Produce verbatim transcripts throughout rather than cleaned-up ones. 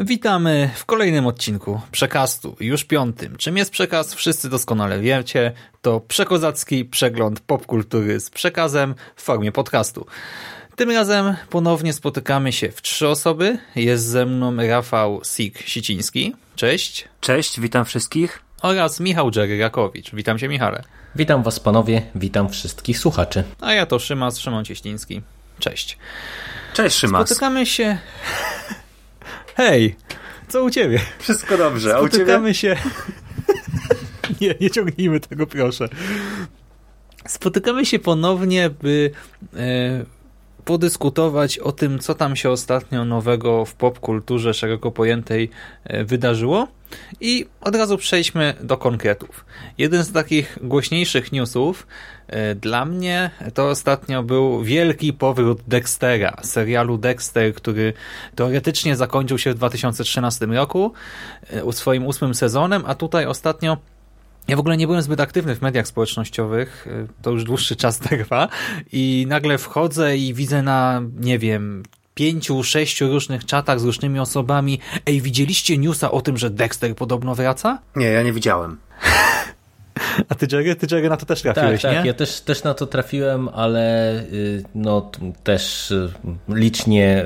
Witamy w kolejnym odcinku Przekastu, już piątym. Czym jest Przekaz? Wszyscy doskonale wiecie. To przekozacki przegląd popkultury z przekazem w formie podcastu. Tym razem ponownie spotykamy się w trzy osoby. Jest ze mną Rafał Sik-Siciński. Cześć. Cześć, witam wszystkich. Oraz Michał Dżery Rakowicz. Witam cię, Michale. Witam was, panowie. Witam wszystkich słuchaczy. A ja to Szymas, Szymon Cieśliński. Cześć. Cześć, Szymas. Spotykamy się... Hej, co u ciebie? Wszystko dobrze, a u ciebie? Spotykamy się... nie, nie ciągnijmy tego, proszę. Spotykamy się ponownie, by e, podyskutować o tym, co tam się ostatnio nowego w popkulturze szeroko pojętej e, wydarzyło. I od razu przejdźmy do konkretów. Jeden z takich głośniejszych newsów e, dla mnie to ostatnio był wielki powrót Dextera, serialu Dexter, który teoretycznie zakończył się w dwa tysiące trzynastym roku e, swoim ósmym sezonem, a tutaj ostatnio ja w ogóle nie byłem zbyt aktywny w mediach społecznościowych, e, to już dłuższy czas trwa i nagle wchodzę i widzę na, nie wiem... pięciu, sześciu różnych czatach z różnymi osobami. Ej, widzieliście newsa o tym, że Dexter podobno wraca? Nie, ja nie widziałem. A ty, Jerry? Ty, Jerry, na to też trafiłeś, tak, nie? Tak, ja też, też na to trafiłem, ale no też licznie...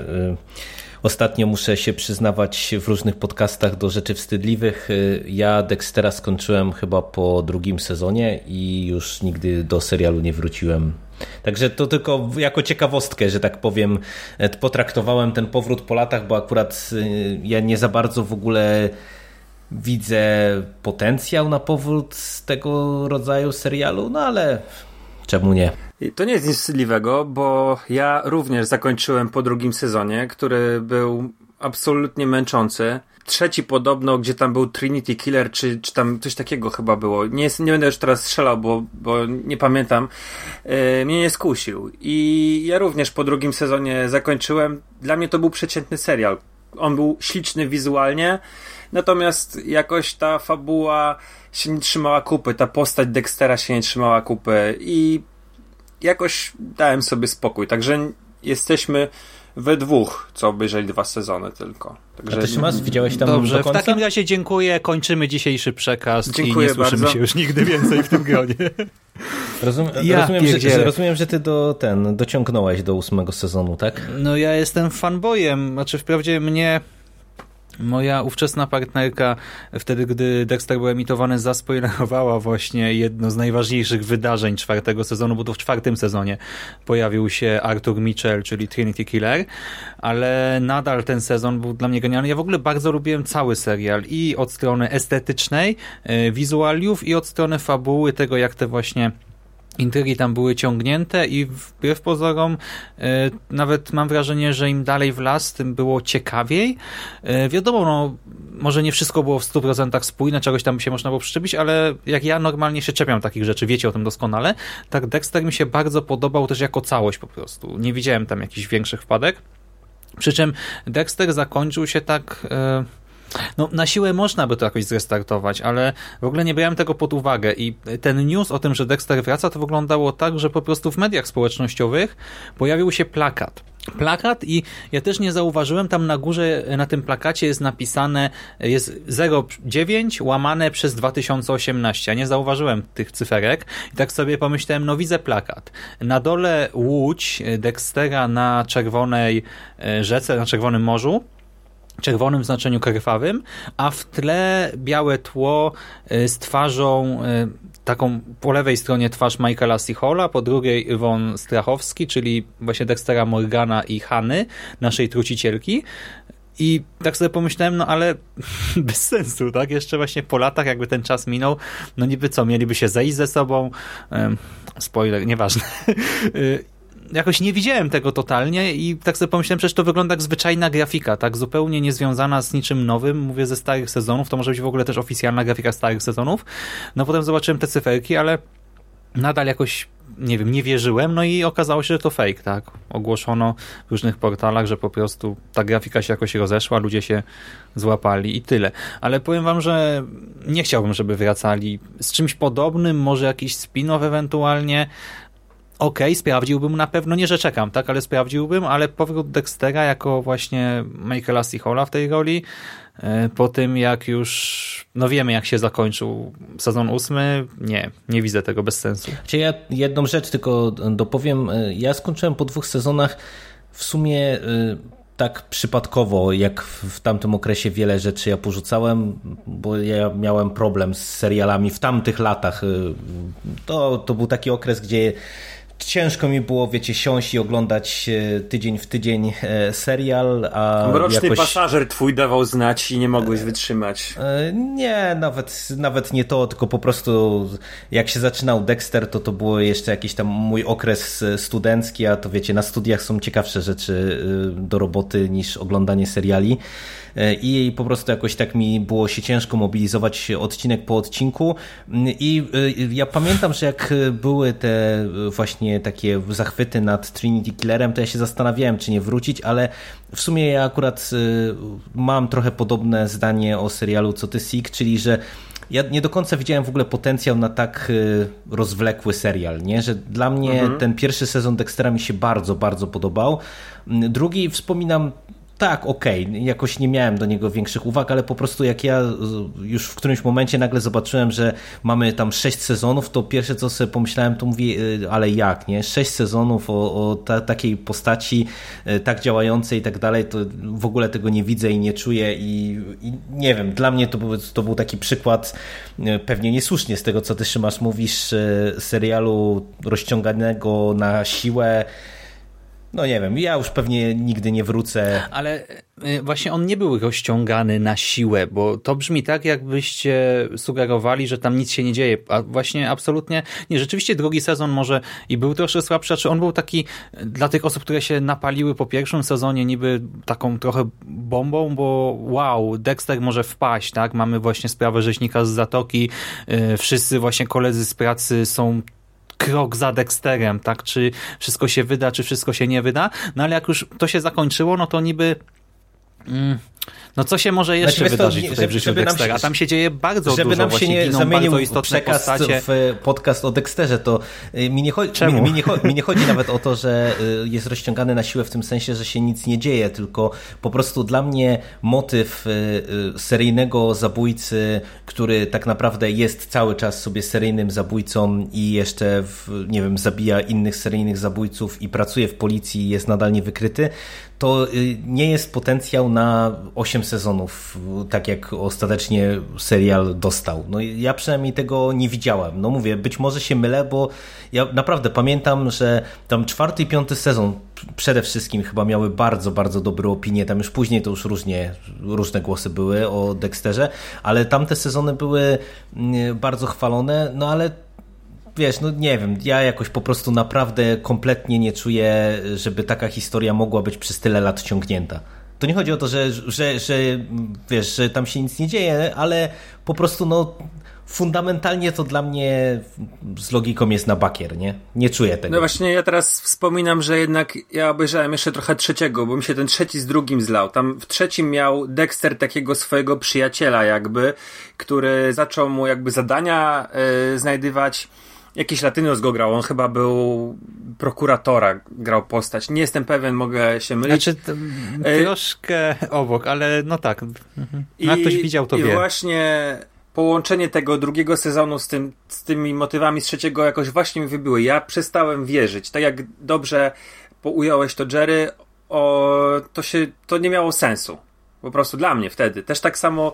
Ostatnio muszę się przyznawać w różnych podcastach do rzeczy wstydliwych. Ja Dextera skończyłem chyba po drugim sezonie i już nigdy do serialu nie wróciłem. Także to tylko jako ciekawostkę, że tak powiem, potraktowałem ten powrót po latach, bo akurat ja nie za bardzo w ogóle widzę potencjał na powrót z tego rodzaju serialu, no ale czemu nie? To nie jest nic wstydliwego, bo ja również zakończyłem po drugim sezonie, który był absolutnie męczący. Trzeci podobno, gdzie tam był Trinity Killer, czy, czy tam coś takiego chyba było. Nie, jest, nie będę już teraz strzelał, bo, bo nie pamiętam. Yy, mnie nie skusił. I ja również po drugim sezonie zakończyłem. Dla mnie to był przeciętny serial. On był śliczny wizualnie, natomiast jakoś ta fabuła się nie trzymała kupy. Ta postać Dextera się nie trzymała kupy. I jakoś dałem sobie spokój. Także jesteśmy we dwóch, co obejrzeli dwa sezony tylko. Także... A ty, Szymas, widziałeś tam dobrze, do końca? W takim razie dziękuję, kończymy dzisiejszy przekaz. Dziękuję i nie słyszymy bardzo się już nigdy więcej w tym gronie. Rozum, ja rozumiem, że, że, rozumiem, że ty do, ten, dociągnąłeś do ósmego sezonu, tak? No ja jestem fanbojem, znaczy wprawdzie mnie... Moja ówczesna partnerka, wtedy gdy Dexter był emitowany, zaspoilerowała właśnie jedno z najważniejszych wydarzeń czwartego sezonu, bo to w czwartym sezonie pojawił się Arthur Mitchell, czyli Trinity Killer, ale nadal ten sezon był dla mnie genialny. Ja w ogóle bardzo lubiłem cały serial i od strony estetycznej, wizualiów i od strony fabuły, tego jak te właśnie intrygi tam były ciągnięte i wbrew pozorom y, nawet mam wrażenie, że im dalej w las, tym było ciekawiej. Y, wiadomo, no, może nie wszystko było w stu procentach spójne, czegoś tam się można było przyczepić, ale jak ja normalnie się czepiam takich rzeczy, wiecie o tym doskonale, tak Dexter mi się bardzo podobał też jako całość po prostu. Nie widziałem tam jakichś większych wpadek. Przy czym Dexter zakończył się tak... Y, No, na siłę można by to jakoś zrestartować, ale w ogóle nie brałem tego pod uwagę i ten news o tym, że Dexter wraca, to wyglądało tak, że po prostu w mediach społecznościowych pojawił się plakat. Plakat i ja też nie zauważyłem, tam na górze na tym plakacie jest napisane, jest zero dziewięć łamane przez dwa tysiące osiemnaście. Ja nie zauważyłem tych cyferek i tak sobie pomyślałem, no widzę plakat. Na dole łódź Dextera na czerwonej rzece, na czerwonym morzu, czerwonym w znaczeniu krwawym, a w tle białe tło z twarzą, taką po lewej stronie twarz Michaela C. Halla, po drugiej Yvonne Strachowski, czyli właśnie Dextera Morgana i Hany, naszej trucicielki. I tak sobie pomyślałem, no ale bez sensu, tak? Jeszcze właśnie po latach, jakby ten czas minął, no niby co, mieliby się zejść ze sobą. Spoiler, nieważne. jakoś nie widziałem tego totalnie i tak sobie pomyślałem, przecież to wygląda jak zwyczajna grafika, tak zupełnie niezwiązana z niczym nowym, mówię ze starych sezonów, to może być w ogóle też oficjalna grafika starych sezonów. No potem zobaczyłem te cyferki, ale nadal jakoś, nie wiem, nie wierzyłem, no i okazało się, że to fake, tak? Ogłoszono w różnych portalach, że po prostu ta grafika się jakoś rozeszła, ludzie się złapali i tyle. Ale powiem wam, że nie chciałbym, żeby wracali z czymś podobnym, może jakiś spin-off ewentualnie. Okej, okay, sprawdziłbym na pewno, nie że czekam, tak, ale sprawdziłbym, ale powrót Dextera jako właśnie Michaela C. Halla w tej roli, po tym jak już, no wiemy jak się zakończył sezon ósmy, nie, nie widzę tego, bez sensu. Ja jedną rzecz tylko dopowiem, ja skończyłem po dwóch sezonach w sumie tak przypadkowo, jak w tamtym okresie wiele rzeczy ja porzucałem, bo ja miałem problem z serialami w tamtych latach, to, to był taki okres, gdzie ciężko mi było, wiecie, siąść i oglądać tydzień w tydzień serial. A Mroczny jakoś... pasażer twój dawał znać i nie mogłeś wytrzymać. Nie, nawet, nawet nie to, tylko po prostu jak się zaczynał Dexter, to to było jeszcze jakiś tam mój okres studencki, a to wiecie, na studiach są ciekawsze rzeczy do roboty niż oglądanie seriali. I po prostu jakoś tak mi było się ciężko mobilizować odcinek po odcinku i ja pamiętam, że jak były te właśnie takie zachwyty nad Trinity Killerem, to ja się zastanawiałem, czy nie wrócić, ale w sumie ja akurat mam trochę podobne zdanie o serialu co ty, Sik, czyli że ja nie do końca widziałem w ogóle potencjał na tak rozwlekły serial, nie? Że dla mnie mhm. ten pierwszy sezon Dextera mi się bardzo, bardzo podobał. Drugi wspominam tak, okej, okay. Jakoś nie miałem do niego większych uwag, ale po prostu jak ja już w którymś momencie nagle zobaczyłem, że mamy tam sześć sezonów, to pierwsze co sobie pomyślałem, to mówię, ale jak, nie? Sześć sezonów o, o ta, takiej postaci tak działającej i tak dalej, to w ogóle tego nie widzę i nie czuję i, i nie wiem, dla mnie to był, to był taki przykład, pewnie niesłusznie z tego co ty, Szymasz, mówisz, serialu rozciąganego na siłę. No nie wiem, ja już pewnie nigdy nie wrócę. Ale właśnie on nie był rozciągany na siłę, bo to brzmi tak, jakbyście sugerowali, że tam nic się nie dzieje. A właśnie absolutnie nie. Rzeczywiście drugi sezon może i był troszkę słabszy, czy on był taki dla tych osób, które się napaliły po pierwszym sezonie niby taką trochę bombą, bo wow, Dexter może wpaść, tak? Mamy właśnie sprawę rzeźnika z Zatoki, wszyscy właśnie koledzy z pracy są krok za Dexterem, tak? Czy wszystko się wyda, czy wszystko się nie wyda. No ale jak już to się zakończyło, no to niby... Mm. No co się może jeszcze znaczy, wydarzyć to, tutaj żeby, w życiu Dextera? Się, a tam się dzieje bardzo żeby dużo. Żeby nam się nie zamienił przekaz w podcast o Dexterze, to mi nie, chodzi, mi, mi, nie chodzi, mi nie chodzi nawet o to, że jest rozciągany na siłę w tym sensie, że się nic nie dzieje, tylko po prostu dla mnie motyw seryjnego zabójcy, który tak naprawdę jest cały czas sobie seryjnym zabójcą i jeszcze w, nie wiem, zabija innych seryjnych zabójców i pracuje w policji i jest nadal niewykryty, to nie jest potencjał na osiem sezonów, tak jak ostatecznie serial dostał. No ja przynajmniej tego nie widziałem. No mówię, być może się mylę, bo ja naprawdę pamiętam, że tam czwarty i piąty sezon przede wszystkim chyba miały bardzo, bardzo dobre opinie. Tam już później to już różnie, różne głosy były o Dexterze, ale tamte sezony były bardzo chwalone, no ale wiesz, no nie wiem, ja jakoś po prostu naprawdę kompletnie nie czuję, żeby taka historia mogła być przez tyle lat ciągnięta. To nie chodzi o to, że, że, że wiesz, że tam się nic nie dzieje, ale po prostu no fundamentalnie to dla mnie z logiką jest na bakier, nie? Nie czuję tego. No właśnie, ja teraz wspominam, że jednak ja obejrzałem jeszcze trochę trzeciego, bo mi się ten trzeci z drugim zlał. Tam w trzecim miał Dexter takiego swojego przyjaciela jakby, który zaczął mu jakby zadania yy, znajdywać. Jakiś Latynos go grał, on chyba był prokuratora, grał postać. Nie jestem pewien, mogę się mylić. Znaczy, troszkę y- obok, ale no tak. Mhm. Jak ktoś widział, to i wie. I właśnie połączenie tego drugiego sezonu z, tym, z tymi motywami z trzeciego jakoś właśnie mi wybiło. Ja przestałem wierzyć. Tak jak dobrze ująłeś to, Jerry, o, to, się, to nie miało sensu. Po prostu dla mnie wtedy. Też tak samo...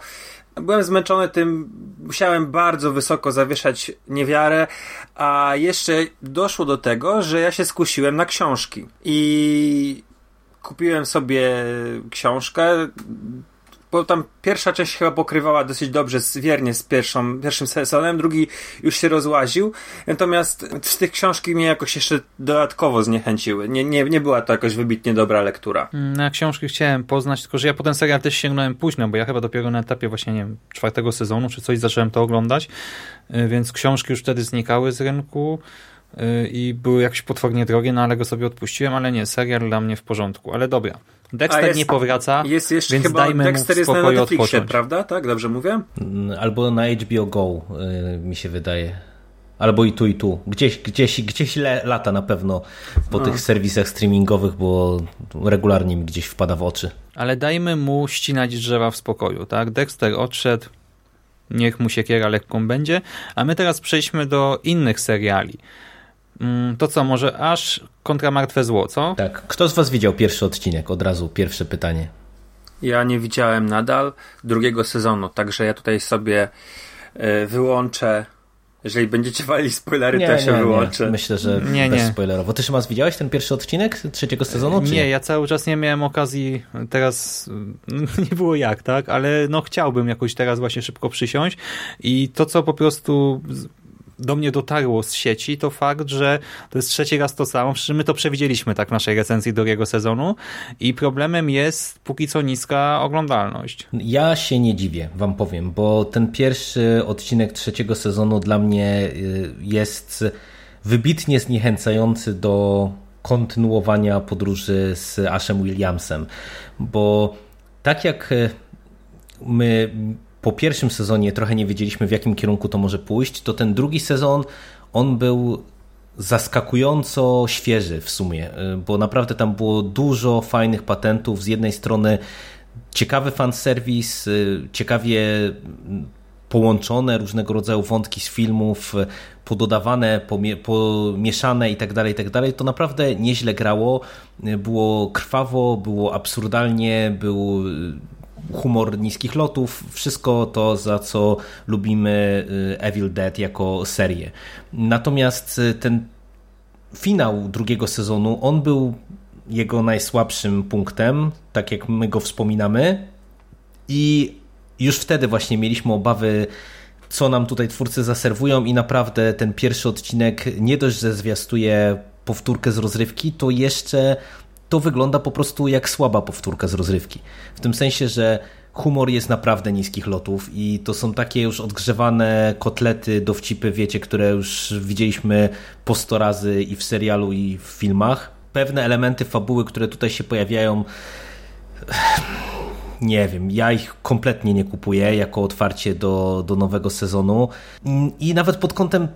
Byłem zmęczony tym, musiałem bardzo wysoko zawieszać niewiarę, a jeszcze doszło do tego, że ja się skusiłem na książki i kupiłem sobie książkę, bo tam pierwsza część chyba pokrywała dosyć dobrze, wiernie z pierwszą, pierwszym sezonem, drugi już się rozłaził, natomiast z tych książki mnie jakoś jeszcze dodatkowo zniechęciły. Nie, nie, nie była to jakoś wybitnie dobra lektura. Na książki chciałem poznać, tylko że ja potem serial też sięgnąłem późno, bo ja chyba dopiero na etapie właśnie, nie wiem, czwartego sezonu czy coś zacząłem to oglądać, więc książki już wtedy znikały z rynku i były jakieś potwornie drogie, no ale go sobie odpuściłem, ale nie, serial dla mnie w porządku, ale dobra. Dexter jest, nie powraca, jest jeszcze więc chyba dajmy Dexter mu w spokoju jest na Netflixie, prawda? Tak, dobrze mówię? Albo na H B O Go, yy, mi się wydaje. Albo i tu, i tu. Gdzieś, gdzieś, gdzieś lata na pewno po no. tych serwisach streamingowych, bo regularnie mi gdzieś wpada w oczy. Ale dajmy mu ścinać drzewa w spokoju, tak? Dexter odszedł, niech mu siekiera lekką będzie, a my teraz przejdźmy do innych seriali. To co, może aż kontra Martwe Zło, co? Tak. Kto z was widział pierwszy odcinek? Od razu pierwsze pytanie. Ja nie widziałem nadal drugiego sezonu, także ja tutaj sobie wyłączę. Jeżeli będziecie wali spoilery, nie, to ja się nie, wyłączę. Nie. Myślę, że nie, bez nie. spoilerowo. Ty, Szymas, widziałeś ten pierwszy odcinek trzeciego sezonu? Czy nie, nie, ja cały czas nie miałem okazji teraz, nie było jak, tak? Ale no chciałbym jakoś teraz właśnie szybko przysiąść i to, co po prostu do mnie dotarło z sieci, to fakt, że to jest trzeci raz to samo, przy czym my to przewidzieliśmy tak w naszej recenzji drugiego sezonu i problemem jest póki co niska oglądalność. Ja się nie dziwię, wam powiem, bo ten pierwszy odcinek trzeciego sezonu dla mnie jest wybitnie zniechęcający do kontynuowania podróży z Ashem Williamsem, bo tak jak my po pierwszym sezonie trochę nie wiedzieliśmy, w jakim kierunku to może pójść, to ten drugi sezon, on był zaskakująco świeży w sumie, bo naprawdę tam było dużo fajnych patentów. Z jednej strony ciekawy fanserwis, ciekawie połączone różnego rodzaju wątki z filmów, pododawane, pomieszane i tak dalej, i tak dalej. To naprawdę nieźle grało, było krwawo, było absurdalnie, był humor niskich lotów, wszystko to, za co lubimy Evil Dead jako serię. Natomiast ten finał drugiego sezonu, on był jego najsłabszym punktem, tak jak my go wspominamy, i już wtedy właśnie mieliśmy obawy, co nam tutaj twórcy zaserwują, i naprawdę ten pierwszy odcinek nie dość, że zwiastuje powtórkę z rozrywki, to jeszcze to wygląda po prostu jak słaba powtórka z rozrywki. W tym sensie, że humor jest naprawdę niskich lotów i to są takie już odgrzewane kotlety, dowcipy, wiecie, które już widzieliśmy po sto razy i w serialu, i w filmach. Pewne elementy fabuły, które tutaj się pojawiają, nie wiem, ja ich kompletnie nie kupuję jako otwarcie do, do nowego sezonu. I nawet pod kątem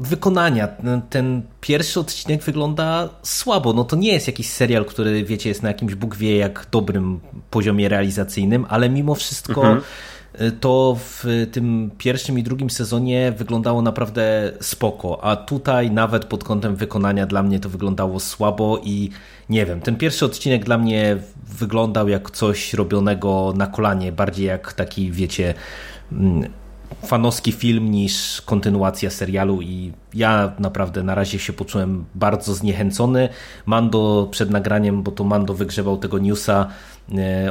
wykonania. Ten pierwszy odcinek wygląda słabo. No to nie jest jakiś serial, który, wiecie, jest na jakimś Bóg wie jak dobrym poziomie realizacyjnym, ale mimo wszystko mhm. to w tym pierwszym i drugim sezonie wyglądało naprawdę spoko, a tutaj nawet pod kątem wykonania dla mnie to wyglądało słabo i nie wiem, ten pierwszy odcinek dla mnie wyglądał jak coś robionego na kolanie, bardziej jak taki, wiecie, fanowski film niż kontynuacja serialu i ja naprawdę na razie się poczułem bardzo zniechęcony. Mando przed nagraniem, bo to Mando wygrzewał tego newsa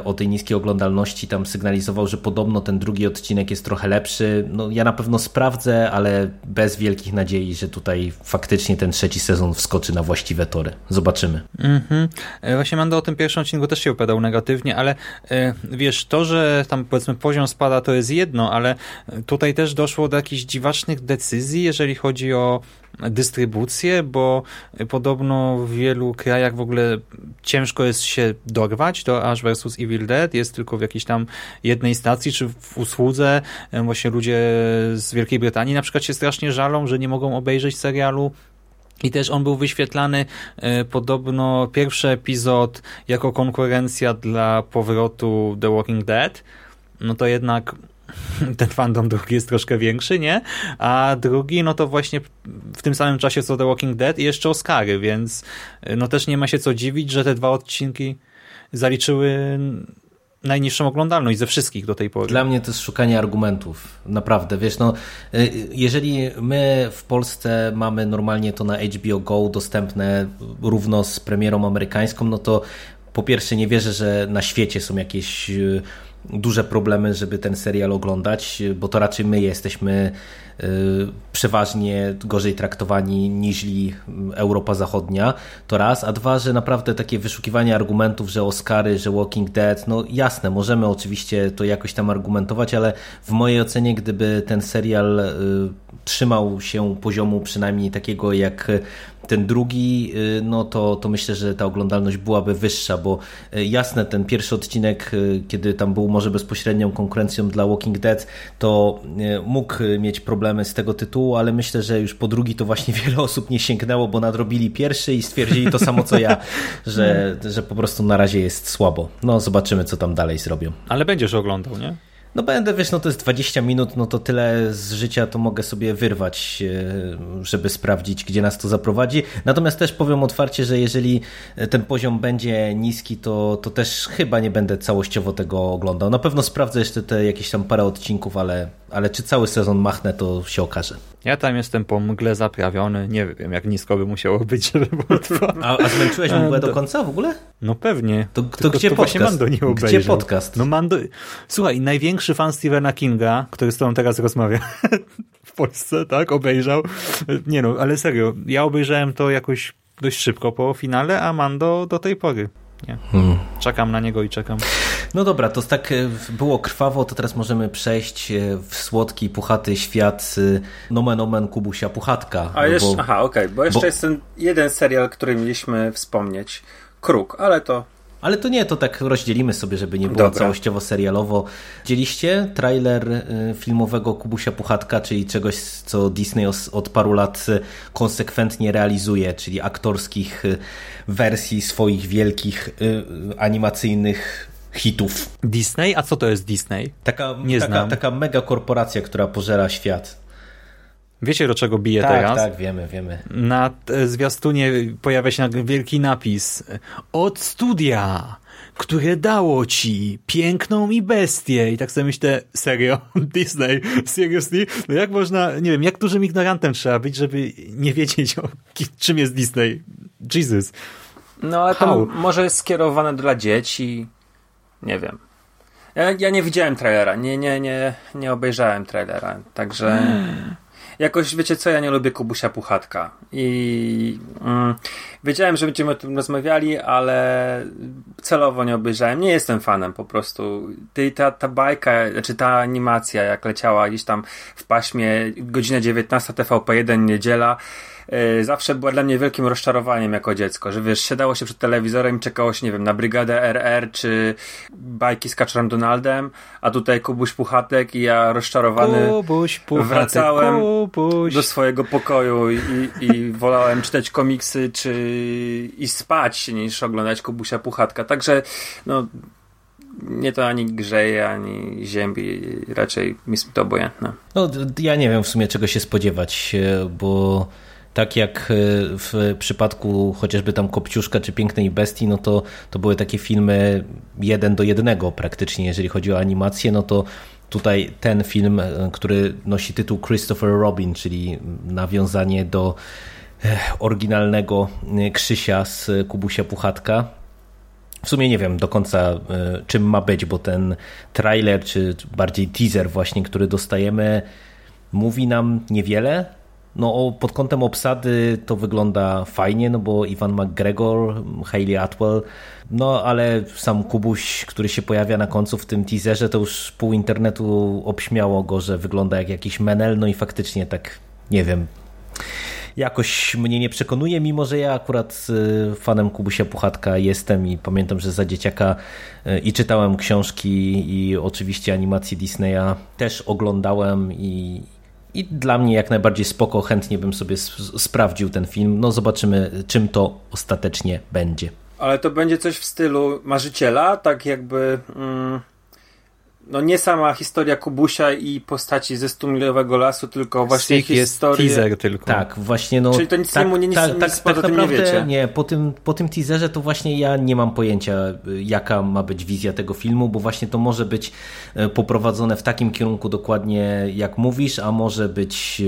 o tej niskiej oglądalności, tam sygnalizował, że podobno ten drugi odcinek jest trochę lepszy. No ja na pewno sprawdzę, ale bez wielkich nadziei, że tutaj faktycznie ten trzeci sezon wskoczy na właściwe tory. Zobaczymy. Mm-hmm. Właśnie Mando o tym pierwszym odcinku też się opowiadał negatywnie, ale wiesz, to, że tam powiedzmy poziom spada, to jest jedno, ale tutaj też doszło do jakichś dziwacznych decyzji, jeżeli chodzi o dystrybucję, bo podobno w wielu krajach w ogóle ciężko jest się dorwać do Ash versus. Evil Dead, jest tylko w jakiejś tam jednej stacji, czy w usłudze. Właśnie ludzie z Wielkiej Brytanii na przykład się strasznie żalą, że nie mogą obejrzeć serialu. I też on był wyświetlany y, podobno pierwszy epizod jako konkurencja dla powrotu The Walking Dead. No to jednak ten fandom drugi jest troszkę większy, nie? A drugi, no to właśnie w tym samym czasie co The Walking Dead i jeszcze Oscary, więc no też nie ma się co dziwić, że te dwa odcinki zaliczyły najniższą oglądalność ze wszystkich do tej pory. Dla mnie to jest szukanie argumentów. Naprawdę, wiesz, no jeżeli my w Polsce mamy normalnie to na H B O Go dostępne równo z premierą amerykańską, no to po pierwsze nie wierzę, że na świecie są jakieś duże problemy, żeby ten serial oglądać, bo to raczej my jesteśmy y, przeważnie gorzej traktowani niż Europa Zachodnia, to raz, a dwa, że naprawdę takie wyszukiwanie argumentów, że Oscary, że Walking Dead, no jasne, możemy oczywiście to jakoś tam argumentować, ale w mojej ocenie, gdyby ten serial y, trzymał się poziomu przynajmniej takiego jak ten drugi, no to, to myślę, że ta oglądalność byłaby wyższa, bo jasne, ten pierwszy odcinek, kiedy tam był może bezpośrednią konkurencją dla Walking Dead, to mógł mieć problemy z tego tytułu, ale myślę, że już po drugi to właśnie wiele osób nie sięgnęło, bo nadrobili pierwszy i stwierdzili to samo co ja, że, że po prostu na razie jest słabo. No zobaczymy, co tam dalej zrobią. Ale będziesz oglądał, nie? No będę, wiesz, no to jest dwadzieścia minut, no to tyle z życia to mogę sobie wyrwać, żeby sprawdzić, gdzie nas to zaprowadzi. Natomiast też powiem otwarcie, że jeżeli ten poziom będzie niski, to, to też chyba nie będę całościowo tego oglądał. Na pewno sprawdzę jeszcze te jakieś tam parę odcinków, ale, ale czy cały sezon machnę, to się okaże. Ja tam jestem po mgle zaprawiony, nie wiem, jak nisko by musiało być, żeby było to. A, a zmęczyłeś mgłę do końca w ogóle? No pewnie. To, to gdzie to podcast? Mando nie obejrzał. Gdzie podcast? No Mando... Słuchaj, największy fan Stephena Kinga, który z tobą teraz rozmawia w Polsce, tak? Obejrzał. Nie no, ale serio, ja obejrzałem to jakoś dość szybko po finale, a Mando do tej pory. Nie. Hmm. Czekam na niego i czekam. No dobra, to tak było krwawo, to teraz możemy przejść w słodki, puchaty świat nomen omen Kubusia Puchatka. A jeszcze, bo, aha, okej, okay, bo jeszcze bo... jest ten jeden serial, który mieliśmy wspomnieć. Kruk, ale to... Ale to nie, to tak rozdzielimy sobie, żeby nie było Dobra. całościowo serialowo. Widzieliście trailer filmowego Kubusia Puchatka, czyli czegoś, co Disney od paru lat konsekwentnie realizuje, czyli aktorskich wersji swoich wielkich animacyjnych hitów. Disney? A co to jest Disney? Taka, nie taka, znam. Taka mega korporacja, która pożera świat. Wiecie, do czego bije tak, teraz? Tak, tak, wiemy, wiemy. Na zwiastunie pojawia się wielki napis od studia, które dało ci piękną i bestię. I tak sobie myślę, serio? Disney? Seriously? No jak można, nie wiem, jak dużym ignorantem trzeba być, żeby nie wiedzieć o czym jest Disney? Jesus. No ale to How? Może jest skierowane dla dzieci. Nie wiem. Ja, ja nie widziałem trailera. Nie, nie, nie, nie obejrzałem trailera. Także... Hmm. Jakoś, wiecie co, ja nie lubię Kubusia Puchatka i mm, wiedziałem, że będziemy o tym rozmawiali, ale celowo nie obejrzałem, nie jestem fanem po prostu. Ta, ta bajka, znaczy ta animacja, jak leciała gdzieś tam w paśmie, godzina dziewiętnasta, T V P jeden, niedziela, yy, zawsze była dla mnie wielkim rozczarowaniem jako dziecko, że wiesz, siadało się przed telewizorem i czekało się, nie wiem, na Brygadę R R czy bajki z Kaczorem Donaldem, a tutaj Kubuś Puchatek i ja rozczarowany Kubuś Puchatek, wracałem Kubuś. do swojego pokoju i, i wolałem czytać komiksy czy i spać niż oglądać Kubusia Puchatka, także no nie to ani grzeje, ani ziemi, raczej mi jest to obojętne. No ja nie wiem w sumie czego się spodziewać, bo tak jak w przypadku chociażby tam Kopciuszka czy Pięknej Bestii, no to, to były takie filmy jeden do jednego praktycznie, jeżeli chodzi o animację, no to tutaj ten film, który nosi tytuł Christopher Robin, czyli nawiązanie do oryginalnego Krzysia z Kubusia Puchatka. W sumie nie wiem do końca czym ma być, bo ten trailer, czy bardziej teaser właśnie, który dostajemy, mówi nam niewiele. No pod kątem obsady to wygląda fajnie, no bo Ewan McGregor, Hayley Atwell, no ale sam Kubuś, który się pojawia na końcu w tym teaserze, to już pół internetu obśmiało go, że wygląda jak jakiś menel, no i faktycznie tak, nie wiem... Jakoś mnie nie przekonuje, mimo że ja akurat fanem Kubusia Puchatka jestem i pamiętam, że za dzieciaka i czytałem książki i oczywiście animacje Disneya też oglądałem i, i dla mnie jak najbardziej spoko, chętnie bym sobie sp- sprawdził ten film. No zobaczymy, czym to ostatecznie będzie. Ale to będzie coś w stylu Marzyciela, tak jakby... Mm... No nie sama historia Kubusia i postaci ze Stumilowego Lasu, tylko właśnie Stick historia... jest teaser tylko. Tak, właśnie no... Czyli to nic tak, mu nie, nic, tak, nic tak, tak naprawdę, nie wiecie. Nie, po tym, po tym teaserze to właśnie ja nie mam pojęcia, jaka ma być wizja tego filmu, bo właśnie to może być poprowadzone w takim kierunku dokładnie jak mówisz, a może być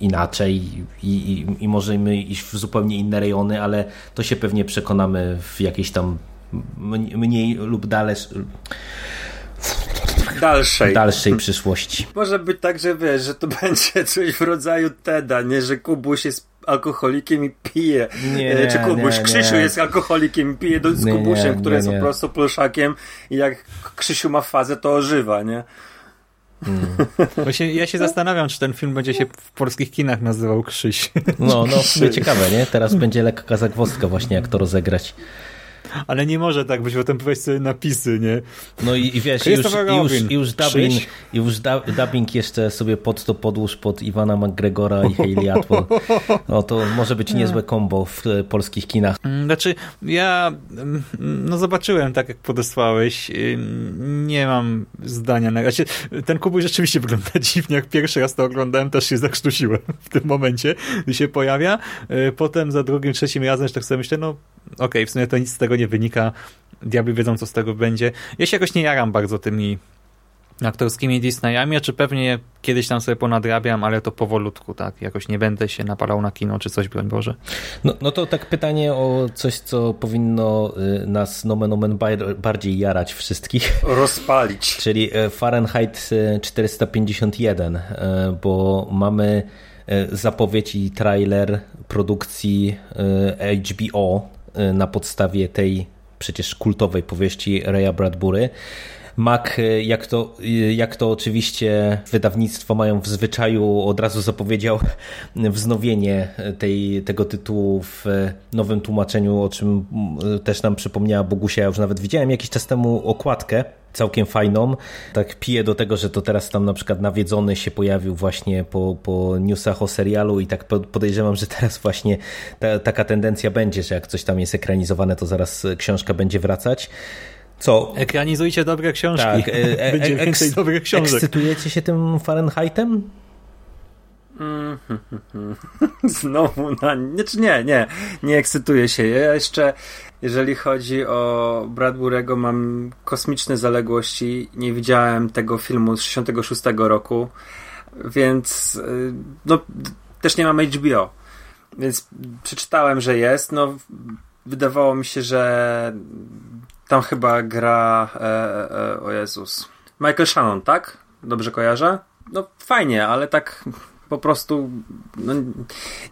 inaczej i, i, i możemy iść w zupełnie inne rejony, ale to się pewnie przekonamy w jakiejś tam mniej lub dalej... Dalszej. Dalszej przyszłości. Może być tak, że wiesz, że to będzie coś w rodzaju Teda, nie, że Kubuś jest alkoholikiem i pije. Nie, Czy Kubuś? Nie, Krzysiu nie. jest alkoholikiem i pije do, z nie, Kubusiem, nie, który nie, jest nie. po prostu pluszakiem i jak Krzysiu ma fazę, to ożywa, nie? Hmm. Właśnie ja się zastanawiam, czy ten film będzie się w polskich kinach nazywał Krzyś. No, no, w sumie ciekawe, nie? Teraz będzie lekka zagwozdka właśnie, jak to rozegrać. Ale nie może tak być, bo tam powiesz sobie napisy, nie? No i, i wiesz, już, już, już, dubbing, już da, dubbing jeszcze sobie pod to podłóż pod Iwana McGregora i Hayley Atwell. No to może być niezłe kombo w polskich kinach. Znaczy, ja no zobaczyłem tak, jak podesłałeś. Nie mam zdania. Na... Znaczy, ten Kubuś rzeczywiście wygląda dziwnie. Jak pierwszy raz to oglądałem, też się zakrztusiłem w tym momencie, gdy się pojawia. Potem za drugim, trzecim razem tak sobie myślę, no okej, okay, w sumie to nic z tego nie wynika. Diabli wiedzą, co z tego będzie. Ja się jakoś nie jaram bardzo tymi aktorskimi Disneyami, czy pewnie kiedyś tam sobie ponadrabiam, ale to powolutku, tak? Jakoś nie będę się napalał na kino, czy coś, broń Boże. No, no to tak pytanie o coś, co powinno nas nomen omen bardziej jarać wszystkich. Rozpalić. Czyli Fahrenheit czterysta pięćdziesiąt jeden, bo mamy zapowiedź i trailer produkcji H B O na podstawie tej przecież kultowej powieści Raya Bradbury. Mac, jak to, jak to oczywiście wydawnictwo mają w zwyczaju, od razu zapowiedział wznowienie tej, tego tytułu w nowym tłumaczeniu, o czym też nam przypomniała Bogusia. Ja już nawet widziałem jakiś czas temu okładkę całkiem fajną. Tak piję do tego, że to teraz tam na przykład Nawiedzony się pojawił właśnie po, po newsach o serialu i tak podejrzewam, że teraz właśnie ta, taka tendencja będzie, że jak coś tam jest ekranizowane, to zaraz książka będzie wracać. Co? Ekranizujcie dobre książki. Tak, e- będzie e- więcej eks- dobrych książek. Ekscytujecie się tym Fahrenheitem? Znowu na nie, nie, nie, nie ekscytuję się. Ja jeszcze, jeżeli chodzi o Bradbury'ego, mam kosmiczne zaległości. Nie widziałem tego filmu z sześćdziesiątego szóstego roku, więc no, też nie mam H B O. Więc przeczytałem, że jest. No, wydawało mi się, że tam chyba gra e, e, o Jezus. Michael Shannon, tak? Dobrze kojarzę? No fajnie, ale tak po prostu no,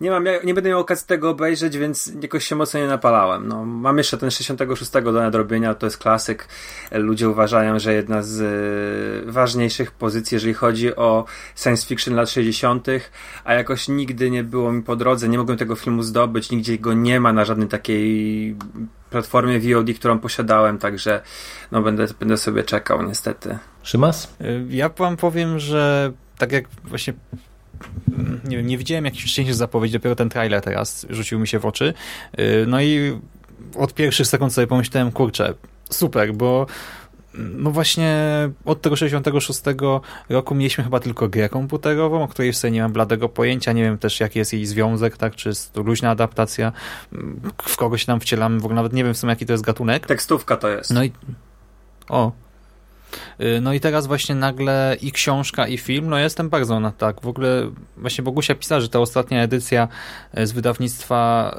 nie mam, nie będę miał okazji tego obejrzeć, więc jakoś się mocno nie napalałem. No, mam jeszcze ten sześćdziesiąty szósty do nadrobienia, to jest klasyk. Ludzie uważają, że jedna z y, ważniejszych pozycji, jeżeli chodzi o science fiction lat sześćdziesiątych, a jakoś nigdy nie było mi po drodze, nie mogłem tego filmu zdobyć, nigdzie go nie ma na żadnej takiej platformie V O D, którą posiadałem, także no będę, będę sobie czekał niestety. Szymas? Ja wam powiem, że tak jak właśnie nie wiem, nie widziałem jakichś wcześniejszych zapowiedzi, dopiero ten trailer teraz rzucił mi się w oczy. No i od pierwszych sekund sobie pomyślałem, kurczę, super, bo no właśnie od tego sześćdziesiątego szóstego roku mieliśmy chyba tylko grę komputerową, o której w sobie nie mam bladego pojęcia, nie wiem też jaki jest jej związek, tak, czy jest to luźna adaptacja, w kogo się tam wcielamy, w ogóle nawet nie wiem w sumie jaki to jest gatunek. Tekstówka to jest. No i o. No i teraz właśnie nagle i książka, i film, no ja jestem bardzo na tak. W ogóle właśnie Bogusia pisała, że ta ostatnia edycja z wydawnictwa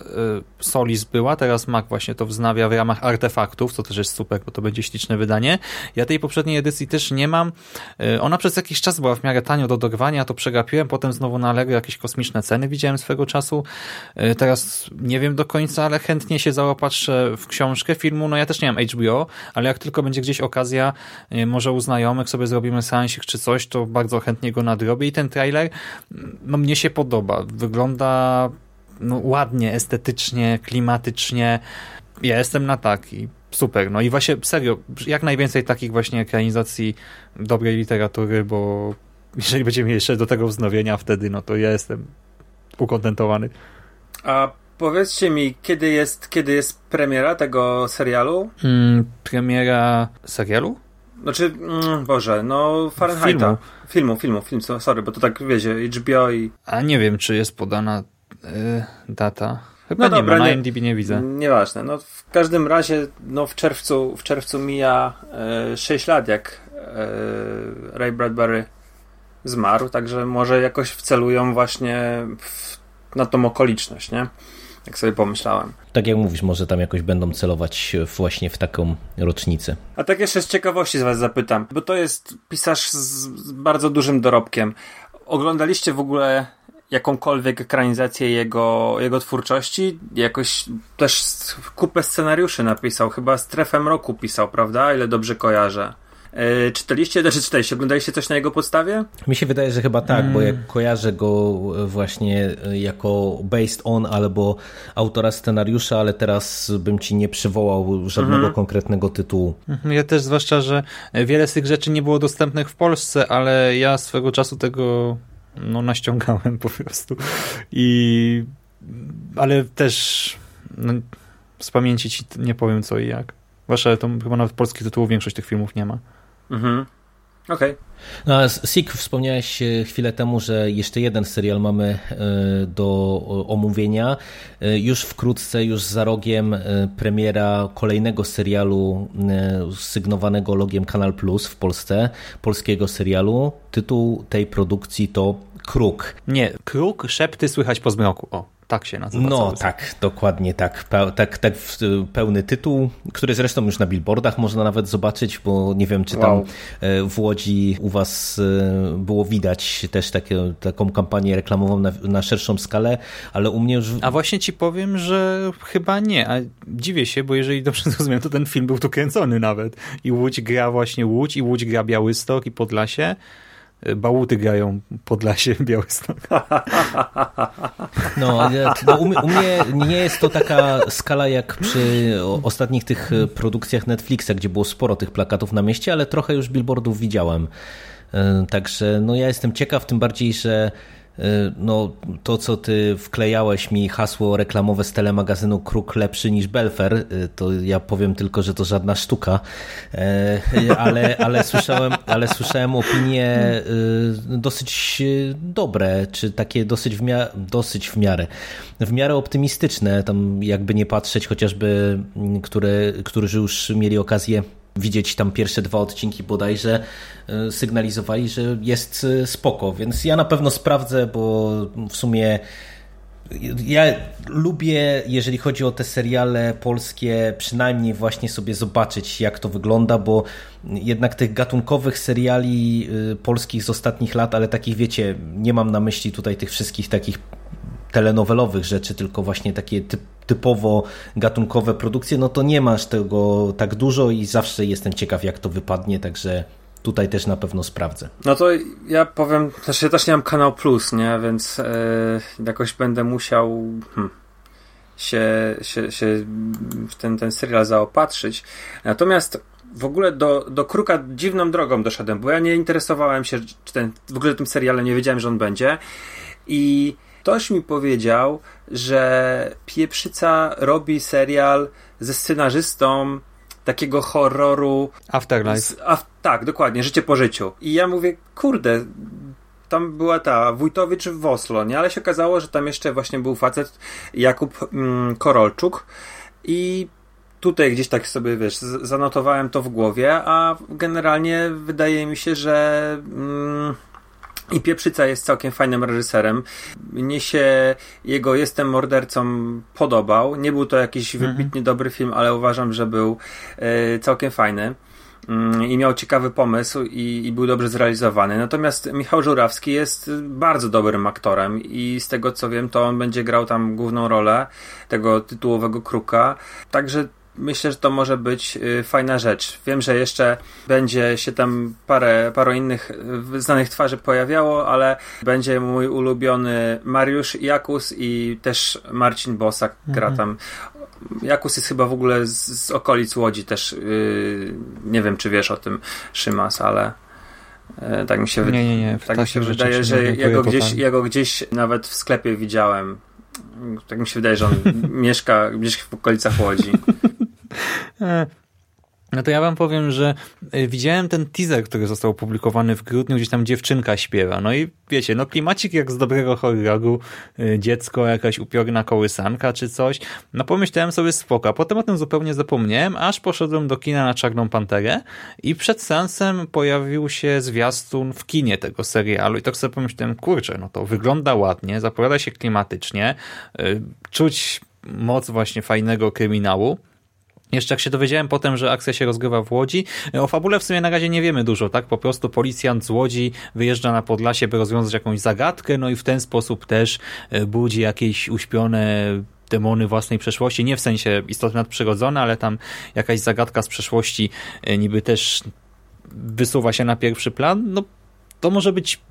Solis była, teraz Mac właśnie to wznawia w ramach Artefaktów, co też jest super, bo to będzie śliczne wydanie. Ja tej poprzedniej edycji też nie mam. Ona przez jakiś czas była w miarę tanio do dorwania, to przegapiłem, potem znowu na Allegro jakieś kosmiczne ceny widziałem swego czasu. Teraz nie wiem do końca, ale chętnie się zaopatrzę w książkę, filmu, no ja też nie mam H B O, ale jak tylko będzie gdzieś okazja, może u znajomych sobie zrobimy seansik czy coś, to bardzo chętnie go nadrobię i ten trailer, no mnie się podoba. Wygląda no, ładnie, estetycznie, klimatycznie. Ja jestem na tak i super. No i właśnie serio, jak najwięcej takich właśnie ekranizacji dobrej literatury, bo jeżeli będziemy jeszcze do tego wznowienia wtedy, no to ja jestem ukontentowany. A powiedzcie mi, kiedy jest, kiedy jest premiera tego serialu? Hmm, premiera serialu? Znaczy, mm, Boże, no Fahrenheita. Filmu, filmu, filmu, film, sorry, bo to tak wiecie, H B O i... A nie wiem, czy jest podana y, data. Chyba no nie ma, na IMDb nie widzę. Nieważne, no w każdym razie no w czerwcu, w czerwcu mija y, sześć lat, jak y, Ray Bradbury zmarł, także może jakoś wcelują właśnie w, na tą okoliczność, nie? jak sobie pomyślałem. Tak jak mówisz, może tam jakoś będą celować właśnie w taką rocznicę. A tak jeszcze z ciekawości z was zapytam, bo to jest pisarz z bardzo dużym dorobkiem. Oglądaliście w ogóle jakąkolwiek ekranizację jego, jego twórczości? Jakoś też kupę scenariuszy napisał, chyba Strefę Mroku pisał, prawda? Ile dobrze kojarzę. Yy, czytaliście, znaczy czytaliście, oglądaliście coś na jego podstawie? Mi się wydaje, że chyba tak, mm. bo ja kojarzę go właśnie jako based on albo autora scenariusza, ale teraz bym ci nie przywołał żadnego mm-hmm. konkretnego tytułu. Ja też, zwłaszcza, że wiele z tych rzeczy nie było dostępnych w Polsce, ale ja swego czasu tego no naściągałem po prostu. I ale też no, z pamięci ci nie powiem co i jak. Zwłaszcza to chyba nawet polskich tytułów większość tych filmów nie ma. Mhm. Okej. Okay. No, Sik, wspomniałeś chwilę temu, że jeszcze jeden serial mamy do omówienia. Już wkrótce, już za rogiem premiera kolejnego serialu sygnowanego logiem Kanal Plus w Polsce, polskiego serialu. Tytuł tej produkcji to Kruk. Nie, Kruk, szepty słychać po zmroku. O. Tak się nazywa. No tak, dokładnie tak. Pe- tak, tak pełny tytuł, który zresztą już na billboardach można nawet zobaczyć, bo nie wiem, czy tam wow. w Łodzi u was było widać też takie, taką kampanię reklamową na, na szerszą skalę, ale u mnie już... A właśnie ci powiem, że chyba nie. A dziwię się, bo jeżeli dobrze zrozumiałem, to ten film był tu kręcony nawet. I Łódź gra właśnie Łódź, i Łódź gra Białystok i Podlasie. Bałuty grają Podlasie, Białystok. No, no u, u mnie nie jest to taka skala jak przy ostatnich tych produkcjach Netflixa, gdzie było sporo tych plakatów na mieście, ale trochę już billboardów widziałem. Także no ja jestem ciekaw, tym bardziej, że no to, co ty wklejałeś mi hasło reklamowe z telemagazynu Kruk lepszy niż Belfer, to ja powiem tylko, że to żadna sztuka, ale, ale słyszałem, ale słyszałem opinie dosyć dobre, czy takie dosyć w, mia- dosyć w miarę w miarę optymistyczne, tam jakby nie patrzeć, chociażby które, którzy już mieli okazję widzieć tam pierwsze dwa odcinki bodajże, sygnalizowali, że jest spoko, więc ja na pewno sprawdzę, bo w sumie ja lubię, jeżeli chodzi o te seriale polskie, przynajmniej właśnie sobie zobaczyć, jak to wygląda, bo jednak tych gatunkowych seriali polskich z ostatnich lat, ale takich wiecie, nie mam na myśli tutaj tych wszystkich takich telenowelowych rzeczy, tylko właśnie takie typ, typowo gatunkowe produkcje, no to nie masz tego tak dużo i zawsze jestem ciekaw, jak to wypadnie, także tutaj też na pewno sprawdzę. No to ja powiem, znaczy ja też nie mam Kanał Plus, nie, więc yy, jakoś będę musiał hmm, się, się, się w ten, ten serial zaopatrzyć. Natomiast w ogóle do, do Kruka dziwną drogą doszedłem, bo ja nie interesowałem się czy ten, w ogóle tym serialem, nie wiedziałem, że on będzie i ktoś mi powiedział, że Pieprzyca robi serial ze scenarzystą takiego horroru... Afterlife. Z, af, tak, dokładnie, Życie po życiu. I ja mówię, kurde, tam była ta Wójtowicz w Oslo, nie? Ale się okazało, że tam jeszcze właśnie był facet Jakub mm, Korolczuk i tutaj gdzieś tak sobie, wiesz, z, zanotowałem to w głowie, a generalnie wydaje mi się, że... Mm, I Pieprzyca jest całkiem fajnym reżyserem. Mnie się jego Jestem mordercą podobał. Nie był to jakiś mhm. wybitnie dobry film, ale uważam, że był y, całkiem fajny. Y, I miał ciekawy pomysł i, i był dobrze zrealizowany. Natomiast Michał Żurawski jest bardzo dobrym aktorem i z tego co wiem, to on będzie grał tam główną rolę tego tytułowego Kruka. Także myślę, że to może być fajna rzecz. Wiem, że jeszcze będzie się tam parę, parę innych znanych twarzy pojawiało, ale będzie mój ulubiony Mariusz Jakus i też Marcin Bosak gra mhm. tam. Jakus jest chyba w ogóle z, z okolic Łodzi też. Yy, nie wiem, czy wiesz o tym, Szymas, ale yy, tak mi się, wy... nie, nie, nie. Tak mi się wydaje, że ja go, gdzieś, ja go gdzieś nawet w sklepie widziałem. Tak mi się wydaje, że on mieszka gdzieś w okolicach Łodzi. No to ja wam powiem, że widziałem ten teaser, który został opublikowany w grudniu, gdzieś tam dziewczynka śpiewa. No i wiecie, no klimacik jak z dobrego horroru, dziecko, jakaś upiorna kołysanka czy coś. No pomyślałem sobie spoko, a potem o tym zupełnie zapomniałem, aż poszedłem do kina na Czarną Panterę i przed seansem pojawił się zwiastun w kinie tego serialu i tak sobie pomyślałem, kurczę, no to wygląda ładnie, zapowiada się klimatycznie, czuć moc właśnie fajnego kryminału. Jeszcze jak się dowiedziałem potem, że akcja się rozgrywa w Łodzi, o fabule w sumie na razie nie wiemy dużo, tak? Po prostu policjant z Łodzi wyjeżdża na Podlasie, by rozwiązać jakąś zagadkę, no i w ten sposób też budzi jakieś uśpione demony własnej przeszłości, nie w sensie istoty nadprzyrodzone, ale tam jakaś zagadka z przeszłości niby też wysuwa się na pierwszy plan. No to może być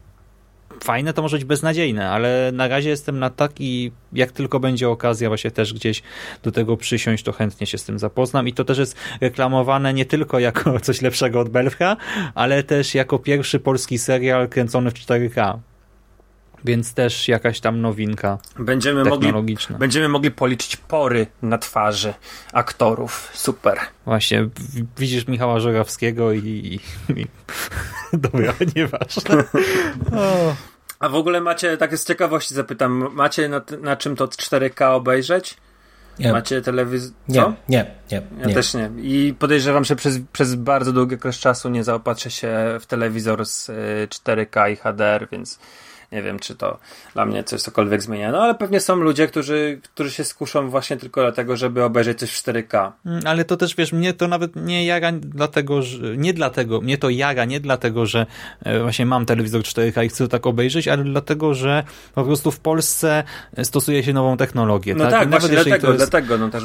fajne, to może być beznadziejne, ale na razie jestem na tak i jak tylko będzie okazja właśnie też gdzieś do tego przysiąść, to chętnie się z tym zapoznam i to też jest reklamowane nie tylko jako coś lepszego od Belfra, ale też jako pierwszy polski serial kręcony w cztery K. Więc też jakaś tam nowinka będziemy technologiczna. Mogli, będziemy mogli policzyć pory na twarzy aktorów. Super. Właśnie, widzisz Michała Żurawskiego i... i, i dobra, nieważne. O. A w ogóle macie, tak z ciekawości zapytam, macie na, na czym to cztery K obejrzeć? Nie. Macie telewizję? Nie, nie, nie. Ja nie. też nie. I podejrzewam, że przez, przez bardzo długi okres czasu nie zaopatrzę się w telewizor z cztery K i H D R, więc... Nie wiem, czy to dla mnie coś cokolwiek zmienia. No ale pewnie są ludzie, którzy, którzy się skuszą właśnie tylko dlatego, żeby obejrzeć coś w cztery K. Ale to też, wiesz, mnie to nawet nie jara dlatego, że... Nie dlatego, mnie to jara nie dlatego, że właśnie mam telewizor cztery K i chcę tak obejrzeć, ale dlatego, że po prostu w Polsce stosuje się nową technologię. No tak, tak nawet właśnie dlatego, jest... dlatego, no też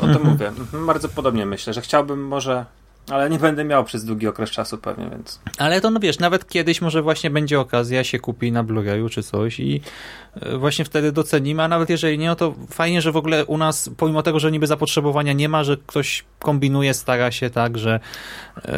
o tym mówię. Bardzo podobnie myślę, że chciałbym może... Ale nie będę miał przez długi okres czasu pewnie, więc... Ale to no wiesz, nawet kiedyś może właśnie będzie okazja, się kupi na Blu-rayu czy coś i właśnie wtedy docenimy, a nawet jeżeli nie, no to fajnie, że w ogóle u nas, pomimo tego, że niby zapotrzebowania nie ma, że ktoś kombinuje, stara się tak, że yy,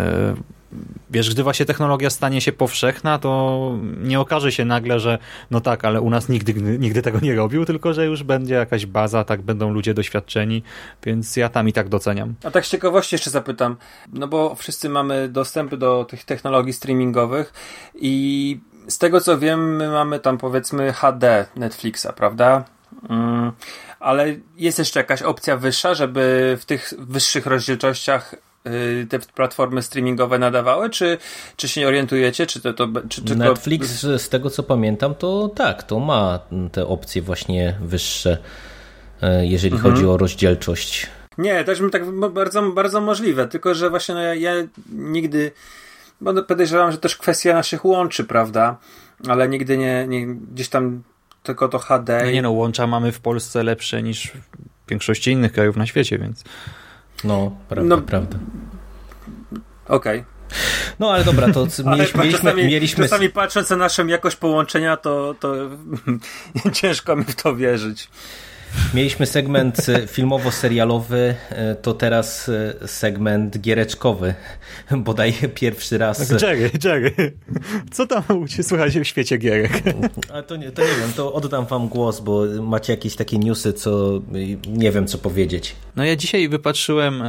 wiesz, gdy właśnie technologia stanie się powszechna, to nie okaże się nagle, że no tak, ale u nas nigdy, nigdy tego nie robił, tylko że już będzie jakaś baza, tak będą ludzie doświadczeni, więc ja tam i tak doceniam. A tak z ciekawości jeszcze zapytam, no bo wszyscy mamy dostęp do tych technologii streamingowych i z tego co wiem, my mamy tam powiedzmy H D Netflixa, prawda? Mm, ale jest jeszcze jakaś opcja wyższa, żeby w tych wyższych rozdzielczościach te platformy streamingowe nadawały, czy, czy się nie orientujecie? Czy to, to, czy, czy Netflix, to... z tego co pamiętam, to tak, to ma te opcje właśnie wyższe, jeżeli mhm. chodzi o rozdzielczość. Nie, też bym tak bardzo, bardzo możliwe, tylko że właśnie no ja, ja nigdy, bo podejrzewam, że też kwestia naszych łączy, prawda? Ale nigdy nie, nie gdzieś tam tylko to H D. No nie no, łącza mamy w Polsce lepsze niż w większości innych krajów na świecie, więc... No, prawda, no, prawda. Okej. Okay. No, ale dobra, to mieliśmy... Ale czasami, mieliśmy... czasami patrząc na naszą jakość połączenia, to, to ciężko mi w to wierzyć. Mieliśmy segment filmowo-serialowy, to teraz segment giereczkowy, bodaj pierwszy raz. Jerry, Jerry, co tam słychać w świecie gierek? A to nie, to nie wiem, to oddam wam głos, bo macie jakieś takie newsy, co nie wiem co powiedzieć. No ja dzisiaj wypatrzyłem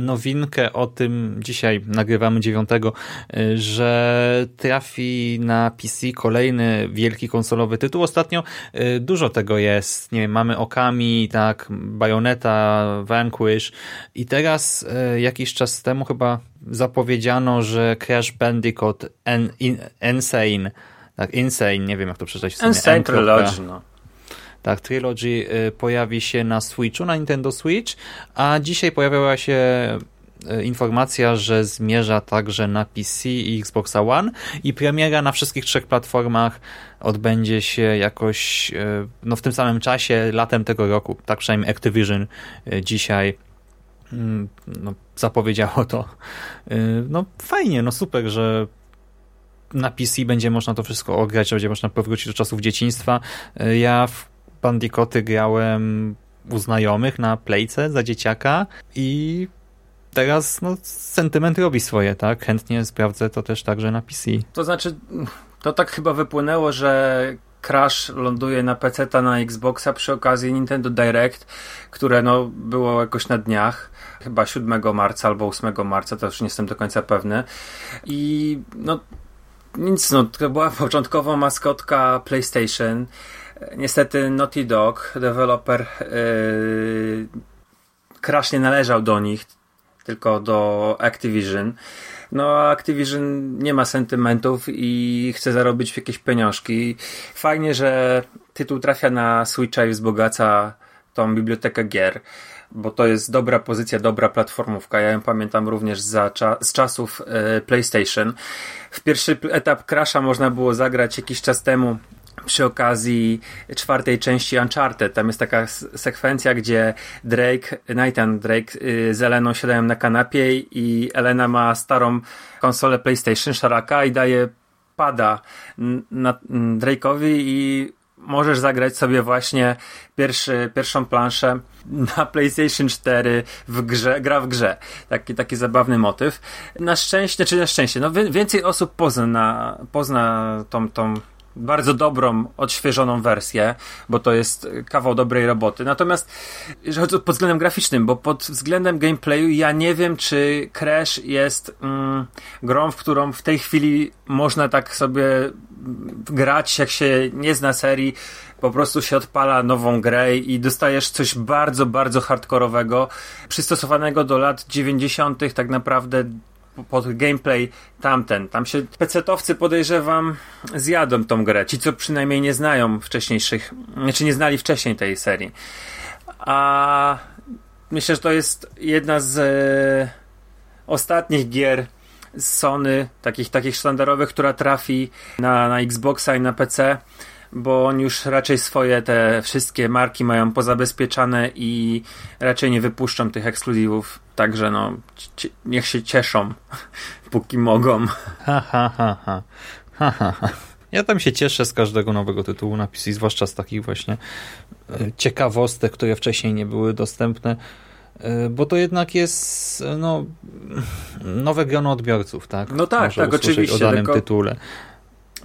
nowinkę o tym, dzisiaj nagrywamy dziewiątego, że trafi na P C kolejny wielki konsolowy tytuł. Ostatnio dużo tego jest, nie wiem, mamy Okami, tak, Bayonetta, Vanquish i teraz y, jakiś czas temu chyba zapowiedziano, że Crash Bandicoot en, in, Insane, tak, Insane, nie wiem jak to przeczytać w sumie. Insane Trilogy, no. Tak, Trilogy y, pojawi się na Switchu, na Nintendo Switch, a dzisiaj pojawiała się informacja, że zmierza także na P C i Xbox One i premiera na wszystkich trzech platformach odbędzie się jakoś no w tym samym czasie, latem tego roku. Tak przynajmniej Activision dzisiaj no, zapowiedziało to. No fajnie, no super, że na P C będzie można to wszystko ograć, będzie można powrócić do czasów dzieciństwa. Ja w Bandicooty grałem u znajomych na Playce za dzieciaka i teraz no, sentyment robi swoje, tak? Chętnie sprawdzę to też także na P C. To znaczy, to tak chyba wypłynęło, że Crash ląduje na peceta, na Xboxa przy okazji Nintendo Direct, które no, było jakoś na dniach, chyba siódmego marca albo ósmego marca, to już nie jestem do końca pewny. I no nic, no, to była początkowo maskotka PlayStation. Niestety Naughty Dog, deweloper yy, Crash nie należał do nich, tylko do Activision. No Activision nie ma sentymentów i chce zarobić jakieś pieniążki. Fajnie, że tytuł trafia na Switcha i wzbogaca tą bibliotekę gier, bo to jest dobra pozycja, dobra platformówka. Ja ją pamiętam również za cza- z czasów y, PlayStation. W pierwszy etap Crasha można było zagrać jakiś czas temu przy okazji czwartej części Uncharted. Tam jest taka sekwencja, gdzie Drake, Nathan Drake z Eleną siadają na kanapie i Elena ma starą konsolę PlayStation szaraka i daje pada na Drake'owi i możesz zagrać sobie właśnie pierwszy, pierwszą planszę na PlayStation cztery w grze, gra w grze. Taki, taki zabawny motyw. Na szczęście, czy na szczęście, no więcej osób pozna, pozna tą, tą bardzo dobrą, odświeżoną wersję, bo to jest kawał dobrej roboty. Natomiast pod względem graficznym, bo pod względem gameplayu ja nie wiem, czy Crash jest mm, grą, w którą w tej chwili można tak sobie grać, jak się nie zna serii, po prostu się odpala nową grę i dostajesz coś bardzo, bardzo hardkorowego, przystosowanego do lat dziewięćdziesiątych tak naprawdę pod gameplay tamten. Tam się pecetowcy, podejrzewam, zjadą tą grę. Ci, co przynajmniej nie znają wcześniejszych, znaczy nie znali wcześniej tej serii. A myślę, że to jest jedna z e, ostatnich gier z Sony, takich, takich sztandarowych, która trafi na, na Xboxa i na P C, bo oni już raczej swoje te wszystkie marki mają pozabezpieczane i raczej nie wypuszczą tych ekskluzywów, także no c- niech się cieszą póki mogą. Ha, ha, ha, ha. Ha, ha, ha. Ja tam się cieszę z każdego nowego tytułu na P C, zwłaszcza z takich właśnie ciekawostek, które wcześniej nie były dostępne, bo to jednak jest no, nowe grono odbiorców, tak? No tak, można tak, oczywiście. O danym tylko... tytule.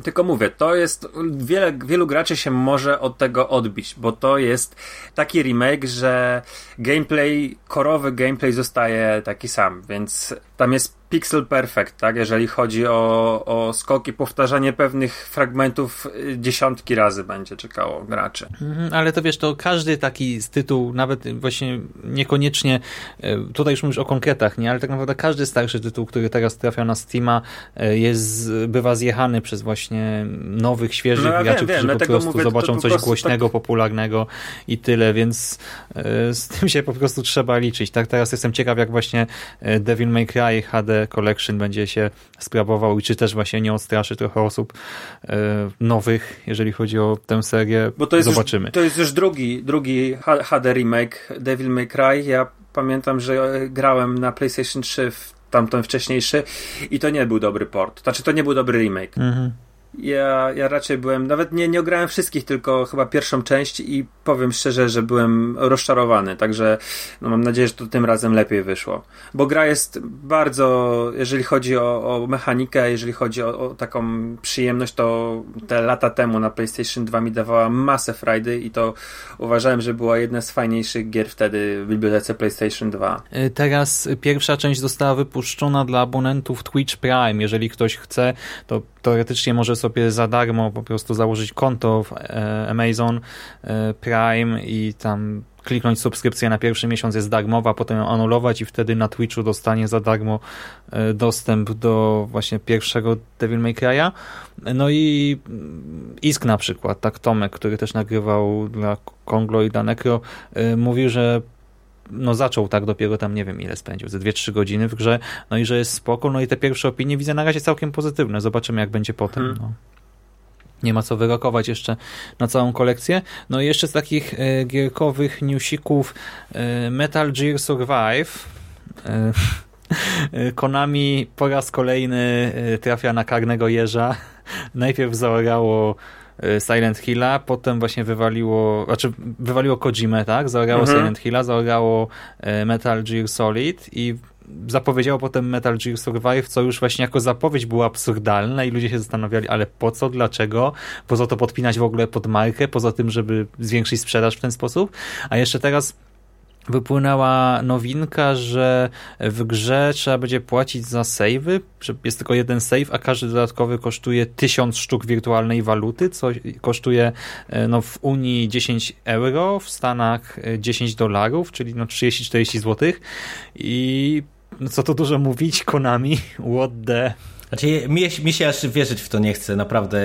Tylko mówię, to jest, wiele, wielu graczy się może od tego odbić, bo to jest taki remake, że gameplay, korowy gameplay zostaje taki sam, więc tam jest pixel perfect, tak, jeżeli chodzi o, o skoki, powtarzanie pewnych fragmentów dziesiątki razy będzie czekało graczy. Mhm, ale to wiesz, to każdy taki tytuł, nawet właśnie niekoniecznie, tutaj już mówisz o konkretach, nie, ale tak naprawdę każdy starszy tytuł, który teraz trafia na Steama, jest, bywa zjechany przez właśnie nowych, świeżych no, ja graczy, wiem, którzy wiem, po prostu mówię, zobaczą po coś prostu głośnego, tak... popularnego i tyle, więc z tym się po prostu trzeba liczyć, tak, teraz jestem ciekaw, jak właśnie Devil May Cry H D Collection będzie się sprawował i czy też właśnie nie odstraszy trochę osób e, nowych, jeżeli chodzi o tę serię. Bo to jest zobaczymy. Już, to jest już drugi, drugi H D remake Devil May Cry. Ja pamiętam, że grałem na PlayStation trzy w tamten wcześniejszy i to nie był dobry port. Znaczy to nie był dobry remake. Mhm. Ja, ja raczej byłem, nawet nie, nie grałem wszystkich, tylko chyba pierwszą część i powiem szczerze, że byłem rozczarowany, także no mam nadzieję, że to tym razem lepiej wyszło, bo gra jest bardzo, jeżeli chodzi o, o mechanikę, jeżeli chodzi o, o taką przyjemność, to te lata temu na PlayStation dwa mi dawała masę frajdy i to uważałem, że była jedna z fajniejszych gier wtedy w bibliotece PlayStation dwa. Teraz pierwsza część została wypuszczona dla abonentów Twitch Prime, jeżeli ktoś chce, to teoretycznie może sobie za darmo po prostu założyć konto w Amazon Prime i tam kliknąć subskrypcję na pierwszy miesiąc, jest darmowa, potem ją anulować i wtedy na Twitchu dostanie za darmo dostęp do właśnie pierwszego Devil May Cry'a. No i Isk na przykład, tak Tomek, który też nagrywał dla Konglo i dla Necro, mówił, że no zaczął tak dopiero tam, nie wiem ile spędził, ze dwie trzy godziny w grze, no i że jest spoko, no i te pierwsze opinie widzę na razie całkiem pozytywne, zobaczymy jak będzie potem. Hmm. No. Nie ma co wyrokować jeszcze na całą kolekcję. No i jeszcze z takich e, gierkowych newsików e, Metal Gear Survive. E, Konami po raz kolejny trafia na karnego jeża. Najpierw zaorało Silent Hilla, potem właśnie wywaliło, znaczy wywaliło Kojimę, tak? Zaorało mhm. Silent Hilla, zaorało Metal Gear Solid i zapowiedziało potem Metal Gear Survive, co już właśnie jako zapowiedź było absurdalne i ludzie się zastanawiali, ale po co, dlaczego? Poza to podpinać w ogóle pod markę, poza tym, żeby zwiększyć sprzedaż w ten sposób, a jeszcze teraz wypłynęła nowinka, że w grze trzeba będzie płacić za save'y, jest tylko jeden save, a każdy dodatkowy kosztuje tysiąc sztuk wirtualnej waluty, co kosztuje no, w Unii dziesięć euro, w Stanach dziesięć dolarów, czyli no, trzydzieści czterdzieści złotych i co tu dużo mówić, Konami, what the Znaczy, mi, mi się aż wierzyć w to nie chce, naprawdę.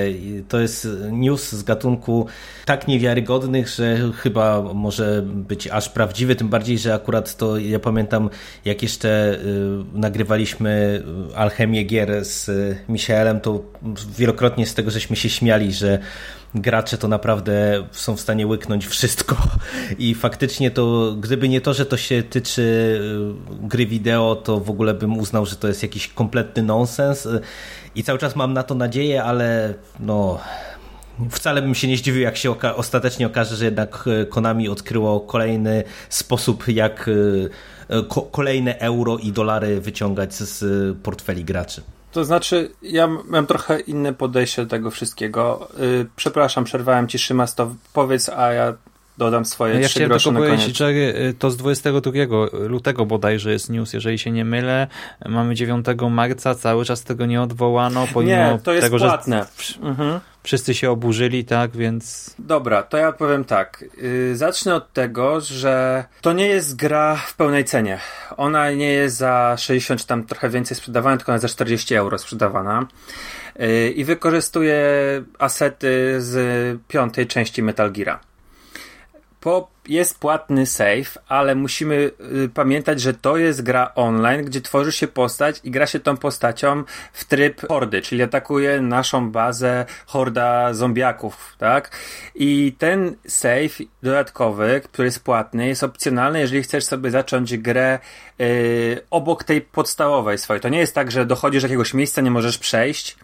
To jest news z gatunku tak niewiarygodnych, że chyba może być aż prawdziwy, tym bardziej, że akurat to ja pamiętam, jak jeszcze y, nagrywaliśmy Alchemię Gier z y, Michałem, to wielokrotnie z tego żeśmy się śmiali, że gracze to naprawdę są w stanie łyknąć wszystko i faktycznie to, gdyby nie to, że to się tyczy gry wideo, to w ogóle bym uznał, że to jest jakiś kompletny nonsens i cały czas mam na to nadzieję, ale no wcale bym się nie zdziwił, jak się oka- ostatecznie okaże, że jednak Konami odkryło kolejny sposób, jak ko- kolejne euro i dolary wyciągać z portfeli graczy. To znaczy, ja mam trochę inne podejście do tego wszystkiego. Yy, przepraszam, przerwałem ci, Szymas, to powiedz, a ja dodam swoje no ja trzy grosze na koniec. Ci, Jerry, to z dwudziestego drugiego lutego bodajże jest news, jeżeli się nie mylę. Mamy dziewiątego marca, cały czas tego nie odwołano. Nie, to jest tego, płatne. Że... Mhm. Wszyscy się oburzyli, tak, więc... Dobra, to ja powiem tak. Yy, zacznę od tego, że to nie jest gra w pełnej cenie. Ona nie jest za sześćdziesiąt, tam trochę więcej sprzedawana, tylko ona jest za czterdzieści euro sprzedawana. Yy, I wykorzystuje asety z piątej części Metal Geara. Po, jest płatny save, ale musimy y, pamiętać, że to jest gra online, gdzie tworzy się postać i gra się tą postacią w tryb hordy, czyli atakuje naszą bazę horda zombiaków, tak? I ten save dodatkowy, który jest płatny, jest opcjonalny, jeżeli chcesz sobie zacząć grę y, obok tej podstawowej swojej. To nie jest tak, że dochodzisz do jakiegoś miejsca, nie możesz przejść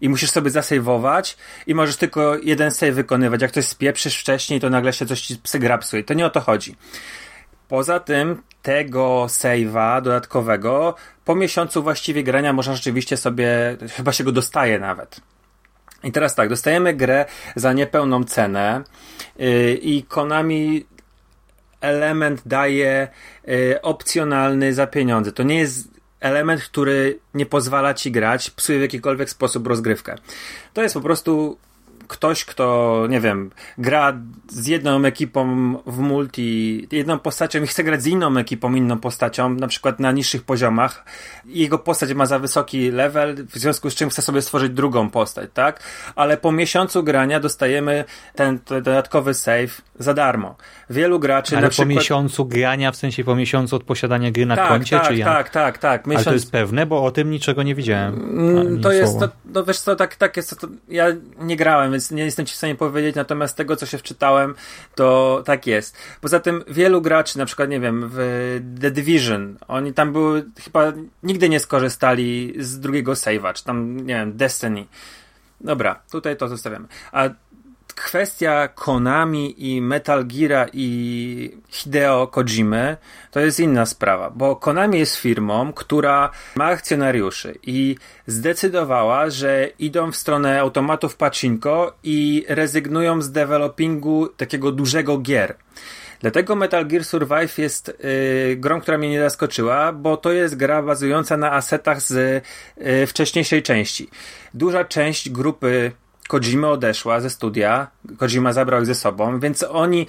i musisz sobie zasejwować i możesz tylko jeden save wykonywać. Jak ktoś spieprzysz wcześniej, to nagle się coś ci psygrapsuje. To nie o to chodzi. Poza tym tego save'a dodatkowego po miesiącu właściwie grania można rzeczywiście sobie, chyba się go dostaje nawet. I teraz tak, dostajemy grę za niepełną cenę yy, i Konami element daje yy, opcjonalny za pieniądze. To nie jest element, który nie pozwala ci grać, psuje w jakikolwiek sposób rozgrywkę. To jest po prostu ktoś, kto, nie wiem, gra z jedną ekipą w multi, jedną postacią i chce grać z inną ekipą, inną postacią, na przykład na niższych poziomach. Jego postać ma za wysoki level, w związku z czym chce sobie stworzyć drugą postać, tak? Ale po miesiącu grania dostajemy ten, ten dodatkowy save za darmo. Wielu graczy ale na przykład... po miesiącu grania, w sensie po miesiącu od posiadania gry na tak, koncie, tak, czy ja? Tak, tak, tak. Miesiąc... Ale to jest pewne, bo o tym niczego nie widziałem. To słowa. Jest, to, no wiesz co, tak, tak jest, to, ja nie grałem, więc nie jestem ci w stanie powiedzieć, natomiast z tego, co się wczytałem, to tak jest. Poza tym wielu graczy, na przykład, nie wiem, w The Division, oni tam były, chyba nigdy nie skorzystali z drugiego save'a, czy tam, nie wiem, Destiny. Dobra, tutaj to zostawiamy. A kwestia Konami i Metal Geara i Hideo Kojimy to jest inna sprawa, bo Konami jest firmą, która ma akcjonariuszy i zdecydowała, że idą w stronę automatów pachinko i rezygnują z developingu takiego dużego gier. Dlatego Metal Gear Survive jest yy, grą, która mnie nie zaskoczyła, bo to jest gra bazująca na asetach z yy, wcześniejszej części. Duża część grupy Kojima odeszła ze studia, Kojima zabrał ich ze sobą, więc oni,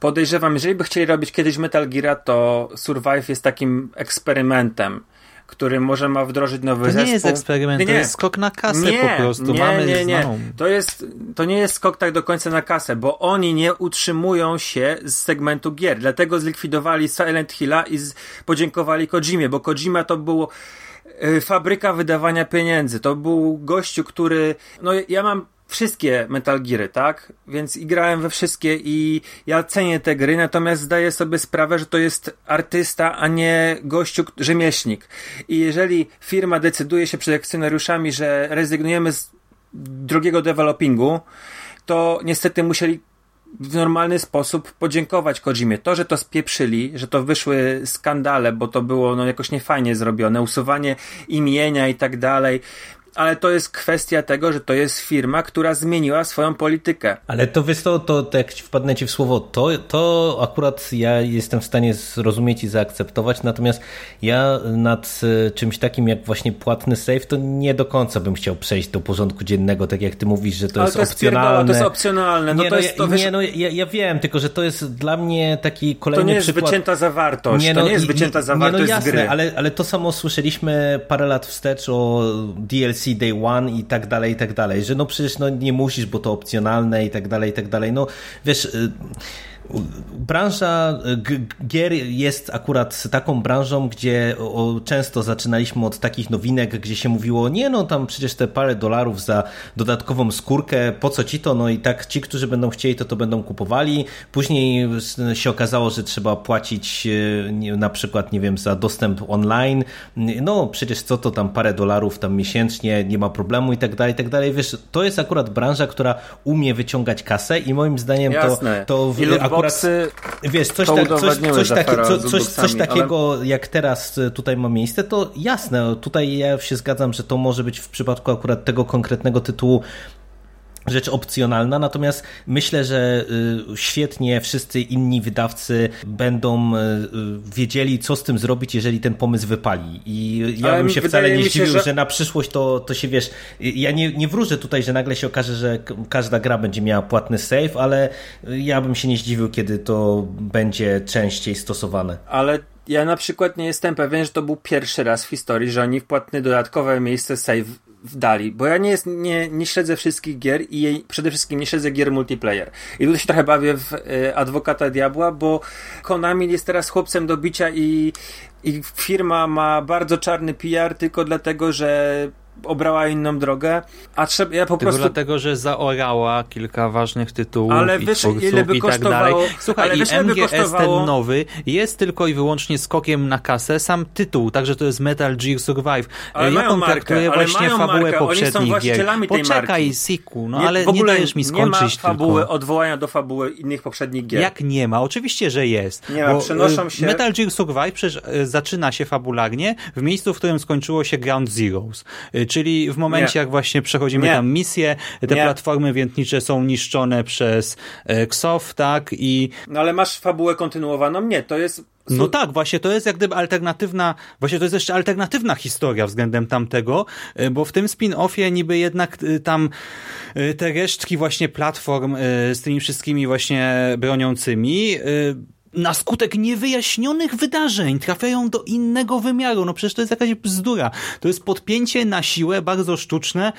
podejrzewam, jeżeli by chcieli robić kiedyś Metal Geara, to Survive jest takim eksperymentem, który może ma wdrożyć nowy zespół. To nie jest eksperyment, nie, to jest skok na kasę nie, po prostu. Nie, Mamy nie, nie. To, jest, to nie jest skok tak do końca na kasę, bo oni nie utrzymują się z segmentu gier, dlatego zlikwidowali Silent Hilla i z, podziękowali Kojimie, bo Kojima to było fabryka wydawania pieniędzy. To był gościu, który... No ja mam wszystkie Metal Geary, tak? Więc i grałem we wszystkie i ja cenię te gry, natomiast zdaję sobie sprawę, że to jest artysta, a nie gościu, rzemieślnik. I jeżeli firma decyduje się przed akcjonariuszami, że rezygnujemy z drogiego developingu, to niestety musieli w normalny sposób podziękować Kojimie. To, że to spieprzyli, że to wyszły skandale, bo to było no, jakoś niefajnie zrobione, usuwanie imienia i tak dalej, ale to jest kwestia tego, że to jest firma, która zmieniła swoją politykę. Ale to wiesz, to, to, to jak ci wpadnę ci w słowo, to, to akurat ja jestem w stanie zrozumieć i zaakceptować, natomiast ja nad czymś takim jak właśnie płatny save, to nie do końca bym chciał przejść do porządku dziennego, tak jak ty mówisz, że to ale jest to opcjonalne. Ale to jest opcjonalne. No nie, to no, jest, to, wiesz, nie, no ja, ja wiem, tylko że to jest dla mnie taki kolejny przykład. To nie jest przykład... wycięta zawartość, nie, no, to nie jest wycięta nie, zawartość nie, no, jasne, gry. Ale, ale to samo słyszeliśmy parę lat wstecz o D L C Day One i tak dalej, i tak dalej, że no przecież no nie musisz, bo to opcjonalne i tak dalej, i tak dalej. No wiesz... Y- Branża gier jest akurat taką branżą, gdzie często zaczynaliśmy od takich nowinek, gdzie się mówiło, nie no tam przecież te parę dolarów za dodatkową skórkę, po co ci to, no i tak ci, którzy będą chcieli, to to będą kupowali. Później się okazało, że trzeba płacić na przykład, nie wiem, za dostęp online, no przecież co to tam parę dolarów tam miesięcznie, nie ma problemu i tak dalej, i tak dalej. Wiesz, to jest akurat branża, która umie wyciągać kasę i moim zdaniem Jasne. to, to w akurat, wiesz, coś, tak, coś, coś, taki, co, coś, coś takiego ale... jak teraz tutaj ma miejsce, to jasne, tutaj ja się zgadzam, że to może być w przypadku akurat tego konkretnego tytułu rzecz opcjonalna, natomiast myślę, że świetnie wszyscy inni wydawcy będą wiedzieli, co z tym zrobić, jeżeli ten pomysł wypali. I ja ale bym się wcale nie się, zdziwił, że... że na przyszłość to, to się, wiesz, ja nie, nie wróżę tutaj, że nagle się okaże, że każda gra będzie miała płatny save, ale ja bym się nie zdziwił, kiedy to będzie częściej stosowane. Ale ja na przykład nie jestem pewien, że to był pierwszy raz w historii, że oni w płatne dodatkowe miejsce save wdali, bo ja nie, jest, nie, nie śledzę wszystkich gier i jej, przede wszystkim nie śledzę gier multiplayer. I tutaj się trochę bawię w y, adwokata diabła, bo Konami jest teraz chłopcem do bicia i, i firma ma bardzo czarny P R tylko dlatego, że obrała inną drogę, a trzeba, ja po tylko prostu... dlatego, że zaorała kilka ważnych tytułów ale i wiesz, twórców ile by i tak dalej. Słuchaj, ale i wiesz, M G S kosztowało... ten nowy jest tylko i wyłącznie skokiem na kasę, sam tytuł, także to jest Metal Gear Survive. Ale ja kontraktuję właśnie fabułę markę. poprzednich Oni są właścicielami gier. Tej Poczekaj, marki. Siku, no nie, ale nie dajesz mi skończyć tylko. Nie ma fabuły tylko. Odwołania do fabuły innych poprzednich gier. Jak nie ma? Oczywiście, że jest. Nie ma, przenoszą się... Metal Gear Survive przecież zaczyna się fabularnie w miejscu, w którym skończyło się Ground Zeroes. Czyli w momencie, nie. jak właśnie przechodzimy nie. tam misję, te nie. platformy wiertnicze są niszczone przez X O F, tak? I... No ale masz fabułę kontynuowaną? Nie, to jest... No tak, właśnie to jest jak gdyby alternatywna, właśnie to jest jeszcze alternatywna historia względem tamtego, bo w tym spin-offie niby jednak tam te resztki właśnie platform z tymi wszystkimi właśnie broniącymi... na skutek niewyjaśnionych wydarzeń trafiają do innego wymiaru. No przecież to jest jakaś bzdura. To jest podpięcie na siłę, bardzo sztuczne,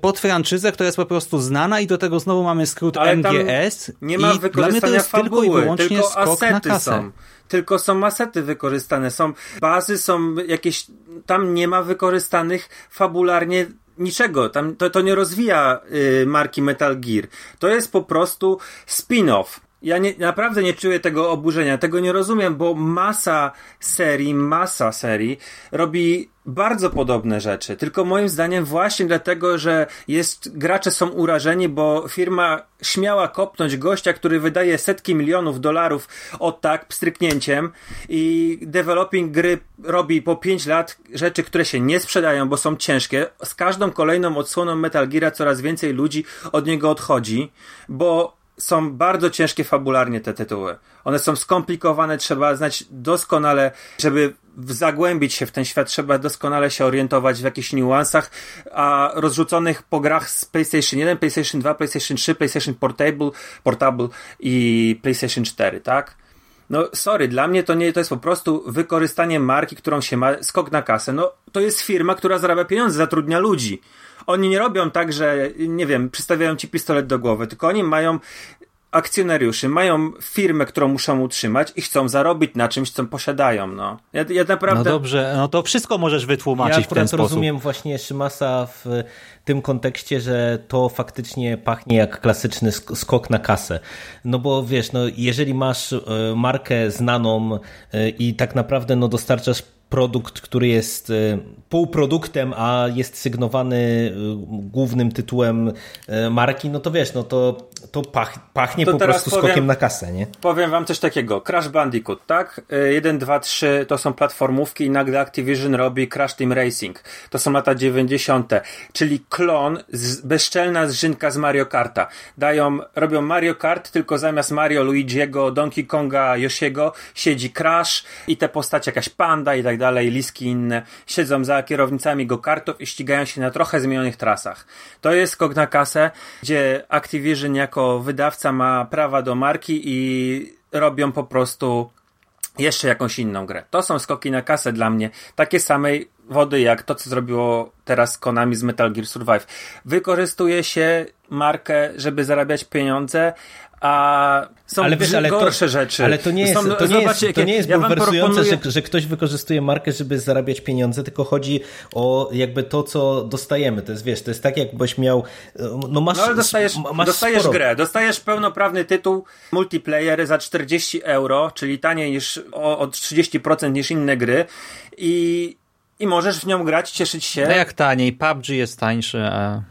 pod franczyzę, która jest po prostu znana i do tego znowu mamy skrót ale M G S. Nie ma i dla mnie to jest fabuły, tylko i wyłącznie tylko skok na kasę. Są. Tylko są asety wykorzystane, są bazy, są jakieś... Tam nie ma wykorzystanych fabularnie niczego. Tam to, to nie rozwija yy, marki Metal Gear. To jest po prostu spin-off. Ja nie, naprawdę nie czuję tego oburzenia, tego nie rozumiem, bo masa serii, masa serii robi bardzo podobne rzeczy, tylko moim zdaniem właśnie dlatego, że jest, gracze są urażeni, bo firma śmiała kopnąć gościa, który wydaje setki milionów dolarów o tak pstryknięciem i developing gry robi po pięć lat rzeczy, które się nie sprzedają, bo są ciężkie. Z każdą kolejną odsłoną Metal Geara coraz więcej ludzi od niego odchodzi, bo są bardzo ciężkie fabularnie te tytuły. One są skomplikowane, trzeba znać doskonale, żeby zagłębić się w ten świat, trzeba doskonale się orientować w jakichś niuansach, a rozrzuconych po grach z PlayStation jeden, PlayStation dwa, PlayStation trzy, PlayStation Portable, Portable i PlayStation cztery, tak? No sorry, dla mnie to nie, to jest po prostu wykorzystanie marki, którą się ma, skok na kasę. No to jest firma, która zarabia pieniądze, zatrudnia ludzi. Oni nie robią tak, że, nie wiem, przystawiają ci pistolet do głowy, tylko oni mają akcjonariuszy, mają firmę, którą muszą utrzymać i chcą zarobić na czymś, co posiadają. No, ja, ja naprawdę... no dobrze, no to wszystko możesz wytłumaczyć ja w ten sposób. Ja rozumiem właśnie Szymasa w tym kontekście, że to faktycznie pachnie jak klasyczny skok na kasę. No bo wiesz, no jeżeli masz markę znaną i tak naprawdę no dostarczasz produkt, który jest półproduktem, a jest sygnowany głównym tytułem marki, no to wiesz, no to, to pach, pachnie to po prostu powiem, skokiem na kasę, nie? Powiem wam coś takiego. Crash Bandicoot, tak? jeden, dwa, trzy to są platformówki i nagle Activision robi Crash Team Racing. To są lata dziewięćdziesiąte. Czyli klon, z, bezczelna zżynka z Mario Karta. Dają, robią Mario Kart, tylko zamiast Mario, Luigi'ego, Donkey Konga, Yoshiego siedzi Crash i te postacie, jakaś panda i tak dalej, liski inne, siedzą za kierownicami go-kartów i ścigają się na trochę zmienionych trasach. To jest skok na kasę, gdzie Activision jako wydawca ma prawa do marki i robią po prostu jeszcze jakąś inną grę. To są skoki na kasę dla mnie, takie samej wody jak to, co zrobiło teraz Konami z Metal Gear Survive. Wykorzystuje się markę, żeby zarabiać pieniądze, a są ale wiesz, ale gorsze to, rzeczy. Ale to nie jest, są, to nie jest, jakie, to nie jest ja bulwersujące, proponuję... że, że ktoś wykorzystuje markę, żeby zarabiać pieniądze, tylko chodzi o jakby to, co dostajemy. To jest, wiesz, to jest tak, jakbyś miał... No, masz, no ale dostajesz, masz dostajesz sporo... grę, dostajesz pełnoprawny tytuł multiplayer za czterdzieści euro, czyli taniej niż o, o trzydzieści procent niż inne gry i, i możesz w nią grać, cieszyć się. No jak taniej, P U B G jest tańszy, a...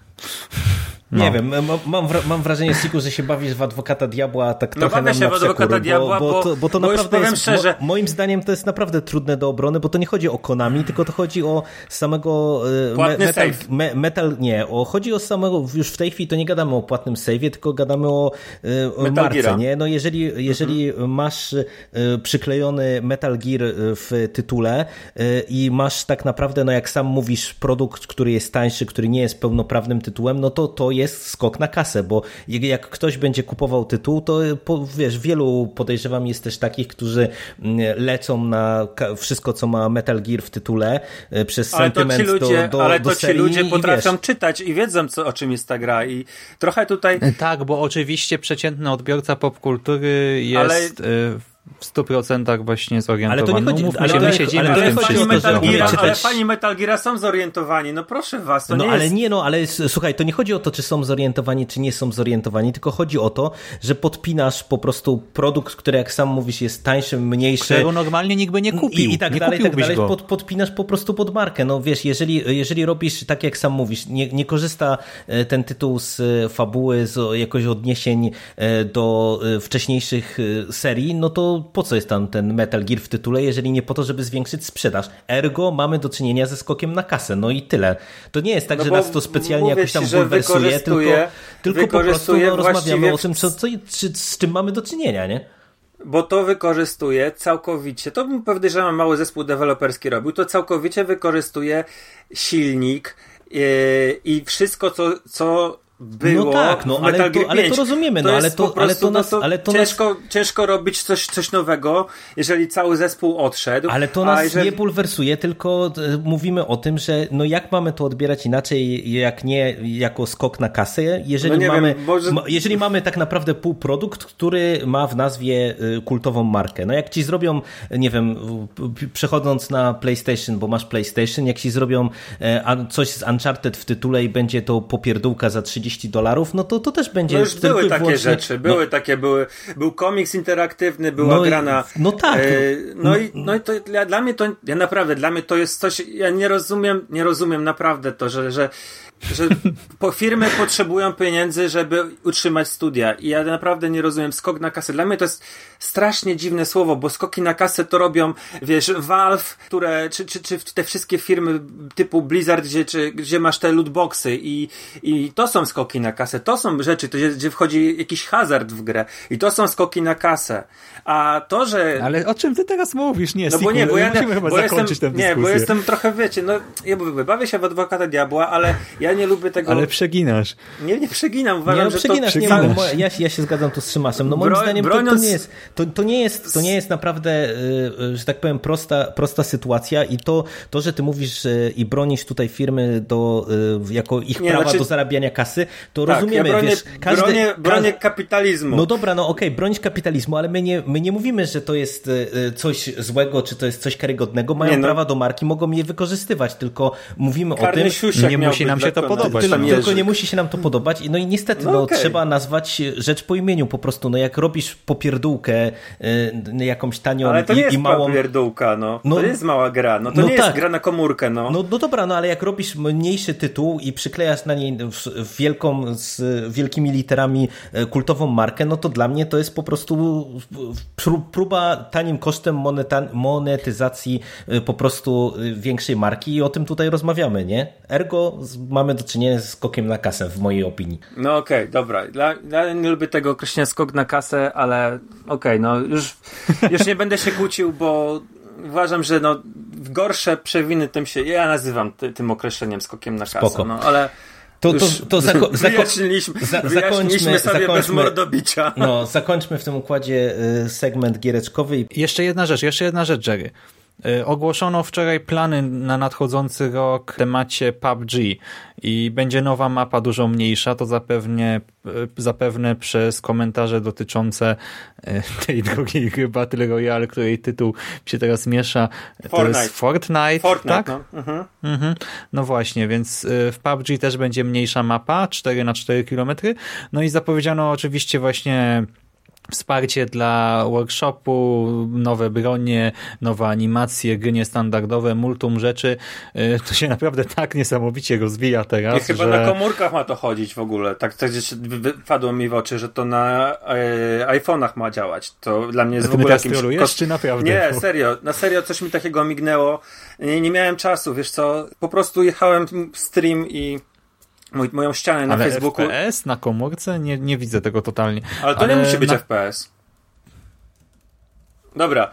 No. Nie wiem, mam, mam wrażenie, Siku, że się bawisz w adwokata diabła, tak no trochę nam się na w adwokata diabła, bo, bo, to, bo to bo naprawdę jest, szczerze... mo, moim zdaniem to jest naprawdę trudne do obrony, bo to nie chodzi o Konami, tylko to chodzi o samego me, metal, me, metal, nie, o, chodzi o samego, już w tej chwili to nie gadamy o płatnym save'ie, tylko gadamy o, o marce, nie? No jeżeli, jeżeli mhm. masz przyklejony Metal Gear w tytule i masz tak naprawdę, no jak sam mówisz, produkt, który jest tańszy, który nie jest pełnoprawnym tytułem, no to to jest skok na kasę, bo jak ktoś będzie kupował tytuł, to wiesz, wielu podejrzewam jest też takich, którzy lecą na wszystko, co ma Metal Gear w tytule przez ale sentyment to ci ludzie, do, do, ale do to ci ludzie potrafią wiesz, czytać i wiedzą, co, o czym jest ta gra i trochę tutaj... Tak, bo oczywiście przeciętny odbiorca popkultury jest... Ale... Y- w stu procentach właśnie zorientowani. Ale to nie chodzi, ale, się, ale, my ale, ale, chodzi o Metal Gear, ale fani Metal Gear są zorientowani, no proszę was, to no, nie ale jest... nie, no ale słuchaj, to nie chodzi o to, czy są zorientowani, czy nie są zorientowani, tylko chodzi o to, że podpinasz po prostu produkt, który jak sam mówisz jest tańszy, mniejszy. Którego normalnie nikt by nie kupił. I, i tak nie dalej, tak dalej, pod, podpinasz po prostu pod markę. No wiesz, jeżeli, jeżeli robisz, tak jak sam mówisz, nie, nie korzysta ten tytuł z fabuły, z jakoś odniesień do wcześniejszych serii, no to po co jest tam ten Metal Gear w tytule, jeżeli nie po to, żeby zwiększyć sprzedaż. Ergo mamy do czynienia ze skokiem na kasę. No i tyle. To nie jest tak, no że nas to specjalnie jakoś tam bulwersuje, tylko, tylko po prostu no, rozmawiamy o tym, co, co, czy, z czym mamy do czynienia, nie? Bo to wykorzystuje całkowicie, to bym powiedział, że mam mały zespół deweloperski robił, to całkowicie wykorzystuje silnik yy, i wszystko, co, co było no tak, no, ale to, ale to rozumiemy, to no, ale to, ale to nas, ale to ciężko, nas... ciężko robić coś, coś nowego, jeżeli cały zespół odszedł. Ale to nas jeżeli... nie bulwersuje, tylko mówimy o tym, że no jak mamy to odbierać inaczej, jak nie jako skok na kasę, jeżeli no mamy, wiem, może... jeżeli mamy tak naprawdę półprodukt, który ma w nazwie kultową markę. No jak ci zrobią, nie wiem, przechodząc na PlayStation, bo masz PlayStation, jak ci zrobią coś z Uncharted w tytule i będzie to popierdółka za trzydzieści dolarów, no to, to też będzie... No już były takie włącznie... rzeczy, były no. takie, były, był komiks interaktywny, była no, grana... No tak. Yy, no, no, i, no i to ja, dla mnie to, ja naprawdę, dla mnie to jest coś, ja nie rozumiem, nie rozumiem naprawdę to, że, że, że po firmy potrzebują pieniędzy, żeby utrzymać studia i ja naprawdę nie rozumiem, skok na kasę, dla mnie to jest strasznie dziwne słowo, bo skoki na kasę to robią, wiesz, Valve, które, czy, czy, czy te wszystkie firmy typu Blizzard, gdzie, czy, gdzie masz te lootboxy i, i to są skoki na kasę, to są rzeczy, to, gdzie wchodzi jakiś hazard w grę i to są skoki na kasę, a to, że... Ale o czym ty teraz mówisz? Nie, no bo nie, bo ja musimy chyba bo zakończyć jestem, tę dyskusję. Nie, bo jestem trochę, wiecie, no ja bawię się w adwokata diabła, ale ja nie lubię tego... Ale przeginasz. Nie, nie przeginam, uważam, nie, no, że przeginasz, to... Nie, przeginasz, nie, no, ja, ja się zgadzam tu z Szymasem, no moim Bro, zdaniem broniąc... to, to nie jest to, to nie jest, to nie jest naprawdę, że tak powiem, prosta, prosta sytuacja i to, to, że ty mówisz i bronisz tutaj firmy do, jako ich nie, prawa znaczy... do zarabiania kasy, to tak, rozumiemy, ja bronię, wiesz... Każdy, bronię, bronię kapitalizmu. No dobra, no okej, okay, bronić kapitalizmu, ale my nie, my nie mówimy, że to jest coś złego, czy to jest coś karygodnego. Mają nie, no. prawa do marki, mogą je wykorzystywać, tylko mówimy Karny o tym... Nie musi nam się to podobać. Ty, tylko jeżyk. nie musi się nam to podobać. No i niestety, no, no okay. trzeba nazwać rzecz po imieniu po prostu. No jak robisz popierdółkę y, jakąś tanią ale to i, nie jest i małą... popierdółka, no. no. To jest mała gra. No to no nie tak. jest gra na komórkę, no. no. No dobra, no ale jak robisz mniejszy tytuł i przyklejasz na niej wielką, z wielkimi literami kultową markę, no to dla mnie to jest po prostu próba tanim kosztem moneta- monetyzacji po prostu większej marki i o tym tutaj rozmawiamy, nie? Ergo mamy do czynienia z skokiem na kasę, w mojej opinii. No okej, okay, dobra. Ja, ja nie lubię tego określenia skok na kasę, ale okej, okay, no już, już nie będę się kłócił, bo uważam, że no gorsze przewiny tym się... Ja nazywam ty, tym określeniem skokiem na kasę. Spoko. No ale... To, to, to zako- wyjaśniliśmy, za- wyjaśniliśmy sobie zakończmy, bez mordobicia. No, zakończmy w tym układzie y, segment giereczkowy. Jeszcze jedna rzecz, jeszcze jedna rzecz, Jerry. Y, ogłoszono wczoraj plany na nadchodzący rok w temacie P U B G i będzie nowa mapa, dużo mniejsza, to zapewne, zapewne przez komentarze dotyczące y, tej drugiej gry Battle Royale, której tytuł się teraz miesza. Fortnite. To jest Fortnite, Fortnite tak? No. Mhm. Mhm. No właśnie, więc y, w P U B G też będzie mniejsza mapa, cztery na cztery kilometry. No i zapowiedziano oczywiście właśnie wsparcie dla workshopu, nowe bronie, nowe animacje, gry niestandardowe, multum rzeczy. To się naprawdę tak niesamowicie rozwija teraz. I chyba że... na komórkach ma to chodzić w ogóle. Tak, tak gdzieś padło mi w oczy, że to na e, iPhone'ach ma działać. To dla mnie jest w ogóle jakimś... Kosz... Czy naprawdę? Nie, serio. Na serio coś mi takiego mignęło. Nie, nie miałem czasu, wiesz co. Po prostu jechałem w stream i Mój, moją ścianę na ale Facebooku. Ale F P S na komórce? Nie, nie widzę tego totalnie. Ale to ale nie musi być na... F P S. Dobra,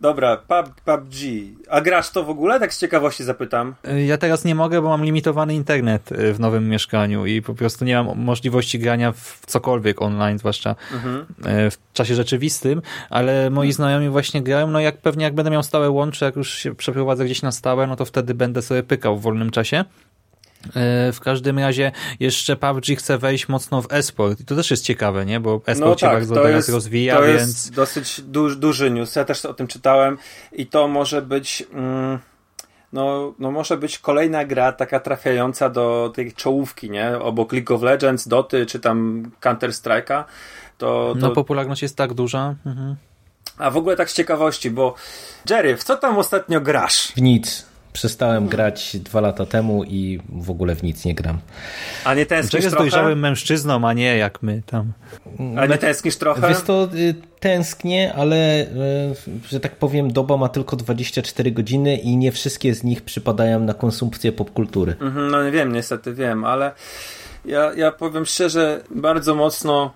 dobra, P U B G. A grasz to w ogóle? Tak z ciekawości zapytam. Ja teraz nie mogę, bo mam limitowany internet w nowym mieszkaniu i po prostu nie mam możliwości grania w cokolwiek online, zwłaszcza mhm. w czasie rzeczywistym, ale moi mhm. znajomi właśnie grają, no jak pewnie jak będę miał stałe łącze, jak już się przeprowadzę gdzieś na stałe, no to wtedy będę sobie pykał w wolnym czasie. W każdym razie jeszcze P U B G chce wejść mocno w e-sport i to też jest ciekawe, nie? Bo e-sport no się tak, bardzo teraz jest, rozwija, to więc... jest dosyć duży, duży news, ja też o tym czytałem i to może być mm, no, no może być kolejna gra taka trafiająca do tej czołówki, nie? Obok League of Legends, Doty czy tam Counter Strike'a to, to... No popularność jest tak duża. Mhm. A w ogóle tak z ciekawości, bo Jerry, w co tam ostatnio grasz? W nic. Przestałem grać dwa lata temu i w ogóle w nic nie gram. A nie tęsknisz trochę? Jest dojrzałym mężczyzną, a nie jak my tam. A nie tęsknisz trochę? Wiesz to, tęsknię, ale że tak powiem, doba ma tylko dwadzieścia cztery godziny i nie wszystkie z nich przypadają na konsumpcję popkultury. Mhm, no nie wiem, niestety wiem, ale ja, ja powiem szczerze, bardzo mocno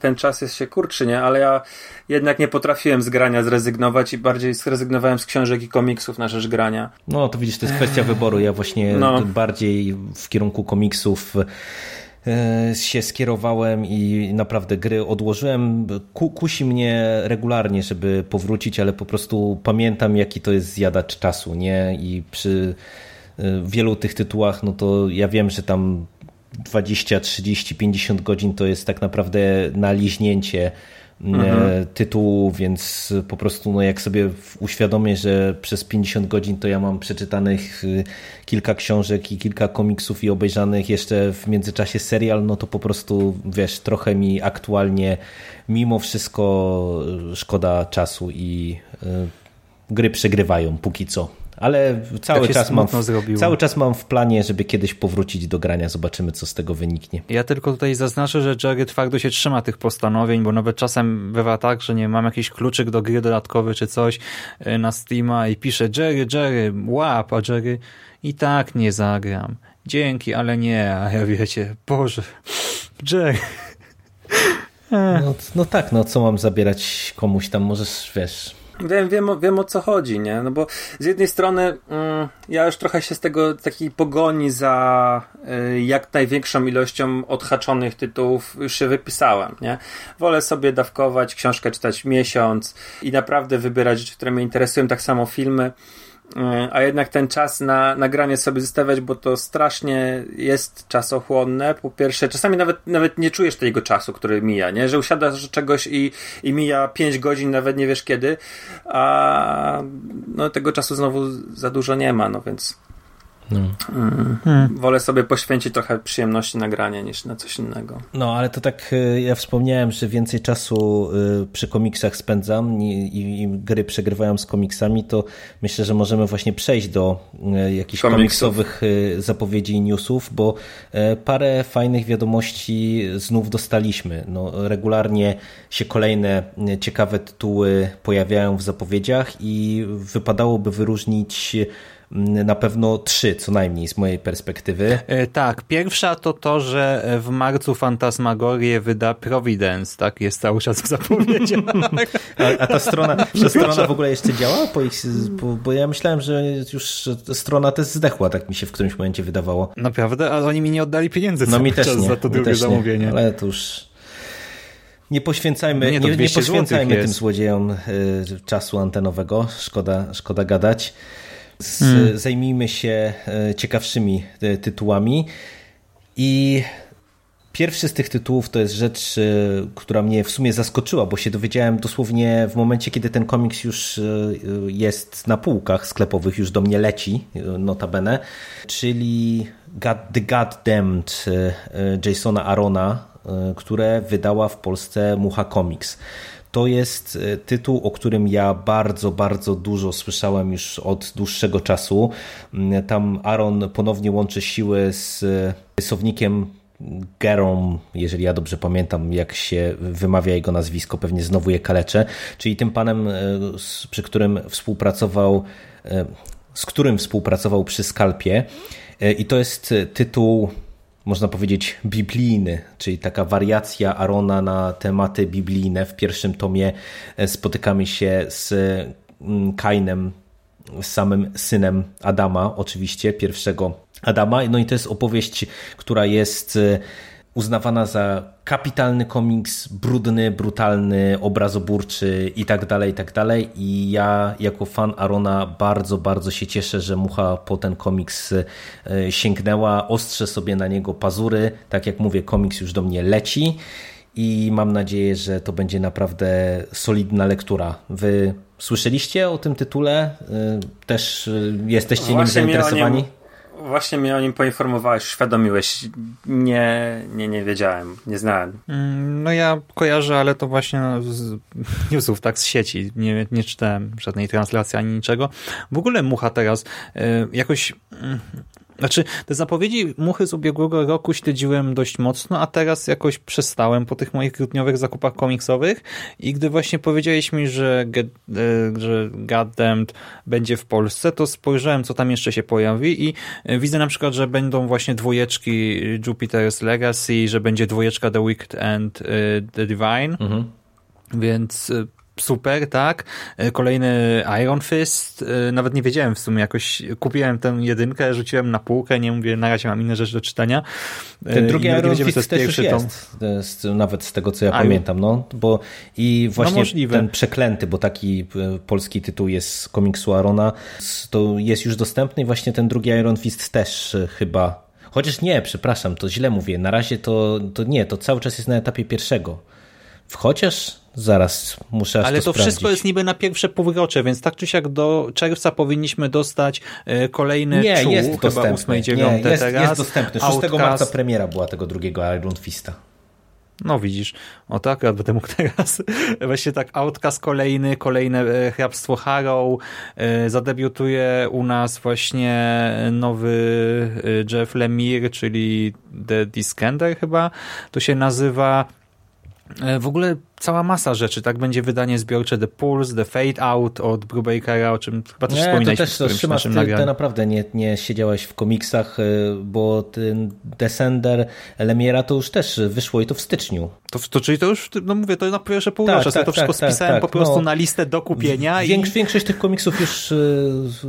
ten czas jest się kurczy, nie? Ale ja jednak nie potrafiłem z grania zrezygnować i bardziej zrezygnowałem z książek i komiksów na rzecz grania. No to widzisz, to jest kwestia wyboru. Ja właśnie no. bardziej w kierunku komiksów się skierowałem i naprawdę gry odłożyłem. Ku, kusi mnie regularnie, żeby powrócić, ale po prostu pamiętam, jaki to jest zjadacz czasu, nie? I przy wielu tych tytułach, no to ja wiem, że tam dwadzieścia, trzydzieści, pięćdziesiąt godzin to jest tak naprawdę naliźnięcie mhm. tytułu, więc po prostu no jak sobie uświadomię, że przez pięćdziesiąt godzin to ja mam przeczytanych kilka książek i kilka komiksów i obejrzanych jeszcze w międzyczasie serial, no to po prostu wiesz, trochę mi aktualnie mimo wszystko szkoda czasu i gry przegrywają póki co. Ale cały czas, mam w, cały czas mam w planie, żeby kiedyś powrócić do grania. Zobaczymy, co z tego wyniknie. Ja tylko tutaj zaznaczę, że Jerry twardo się trzyma tych postanowień, bo nawet czasem bywa tak, że nie mam jakiś kluczyk do gry dodatkowy czy coś na Steama i piszę Jerry, Jerry, łap, a Jerry i tak nie zagram. Dzięki, ale nie, a ja wiecie, Boże, Jerry. No, no tak, no co mam zabierać komuś tam, możesz, wiesz... Wiem, wiem, wiem o co chodzi, nie? No bo z jednej strony mm, ja już trochę się z tego takiej pogoni za y, jak największą ilością odhaczonych tytułów już się wypisałem, nie? Wolę sobie dawkować, książkę czytać miesiąc i naprawdę wybierać rzeczy, które mnie interesują, tak samo filmy. a jednak ten czas na nagranie sobie zostawiać, bo to strasznie jest czasochłonne. Po pierwsze, czasami nawet, nawet nie czujesz tego czasu, który mija, nie? Że usiadasz do czegoś i, i mija pięć godzin, nawet nie wiesz kiedy, a no, tego czasu znowu za dużo nie ma, no więc no. Mm. Hmm. Wolę sobie poświęcić trochę przyjemności nagrania niż na coś innego. No, ale to tak ja wspomniałem, że więcej czasu przy komiksach spędzam i, i, i gry przegrywałem z komiksami, to myślę, że możemy właśnie przejść do jakichś Komiksów. komiksowych zapowiedzi i newsów, bo parę fajnych wiadomości znów dostaliśmy. No, regularnie się kolejne ciekawe tytuły pojawiają w zapowiedziach i wypadałoby wyróżnić na pewno trzy, co najmniej z mojej perspektywy. Tak, pierwsza to to, że w marcu Fantasmagorię wyda Providence, tak jest cały czas w zapowiedziach. A, a ta strona, ta strona w ogóle jeszcze działa? Po ich, po, bo ja myślałem, że już strona też zdechła, tak mi się w którymś momencie wydawało. Naprawdę? Ale oni mi nie oddali pieniędzy no, mi też czas nie. za to mi drugie zamówienie. Nie. Ale to już... Nie poświęcajmy, nie, nie, nie poświęcajmy tym złodziejom y, czasu antenowego. Szkoda, szkoda gadać. Z, hmm. Zajmijmy się ciekawszymi tytułami i pierwszy z tych tytułów to jest rzecz, która mnie w sumie zaskoczyła, bo się dowiedziałem dosłownie w momencie, kiedy ten komiks już jest na półkach sklepowych, już do mnie leci notabene, czyli God, The Goddamned Jasona Aarona, które wydała w Polsce Mucha Comics. To jest tytuł, o którym ja bardzo, bardzo dużo słyszałem już od dłuższego czasu. Tam Aaron ponownie łączy siły z rysownikiem Garą, jeżeli ja dobrze pamiętam, jak się wymawia jego nazwisko, pewnie znowu je kaleczę, czyli tym panem, przy którym współpracował, z którym współpracował przy Skalpie. I to jest tytuł, można powiedzieć, biblijny, czyli taka wariacja Aarona na tematy biblijne. W pierwszym tomie spotykamy się z Kainem, z samym synem Adama, oczywiście, pierwszego Adama. No i to jest opowieść, która jest uznawana za kapitalny komiks, brudny, brutalny, obrazoburczy i tak dalej, i tak dalej. I ja jako fan Aarona bardzo, bardzo się cieszę, że Mucha po ten komiks sięgnęła. Ostrzę sobie na niego pazury. Tak jak mówię, komiks już do mnie leci i mam nadzieję, że to będzie naprawdę solidna lektura. Wy słyszeliście o tym tytule? Też jesteście nim zainteresowani? Właśnie mnie o nim poinformowałeś, uświadomiłeś. Nie, nie, nie wiedziałem, nie znałem. No ja kojarzę, ale to właśnie z newsów, tak z sieci. Nie, nie czytałem żadnej translacji ani niczego. W ogóle Mucha teraz jakoś... Znaczy, te zapowiedzi Muchy z ubiegłego roku śledziłem dość mocno, a teraz jakoś przestałem po tych moich grudniowych zakupach komiksowych i gdy właśnie powiedziałeś mi, że, że Goddamned będzie w Polsce, to spojrzałem, co tam jeszcze się pojawi i widzę na przykład, że będą właśnie dwójeczki Jupiter's Legacy, że będzie dwójeczka The Wicked and The Divine, mhm. więc... Super, tak. Kolejny Iron Fist. Nawet nie wiedziałem w sumie jakoś. Kupiłem tę jedynkę, rzuciłem na półkę, nie mówię, na razie mam inne rzeczy do czytania. Ten drugi Iron Fist też już jest. jest. Nawet z tego, co ja Iron. pamiętam. No, bo i właśnie no ten Przeklęty, bo taki polski tytuł jest z komiksu Aarona, to jest już dostępny i właśnie ten drugi Iron Fist też chyba. Chociaż nie, przepraszam, to źle mówię. Na razie to, to nie, to cały czas jest na etapie pierwszego. Chociaż zaraz muszę aż Ale to, to wszystko sprawdzić. Jest niby na pierwsze półrocze, więc tak czy siak do czerwca powinniśmy dostać kolejny nie, czuł, jest chyba ósmy i dziewiąty teraz. Jest dostępny. szóstego marca premiera była tego drugiego Iron Fista. No widzisz, o tak, ja będę mógł teraz. Właśnie tak, Outcast kolejny, kolejne Hrabstwo Harrow, zadebiutuje u nas właśnie nowy Jeff Lemire, czyli The Discender chyba, to się nazywa. W ogóle cała masa rzeczy, tak? Będzie wydanie zbiorcze The Pulse, The Fade Out od Brubakera, o czym chyba też wspominaliśmy. To też, Szymas, ty, ty naprawdę nie, nie siedziałeś w komiksach, bo ten Descender Lemira to już też wyszło i to w styczniu. To, to czyli to już, no mówię, to na pierwsze półrocze, tak, tak, ja to wszystko tak, spisałem tak, po prostu no, na listę do kupienia. Większość, i... większość tych komiksów już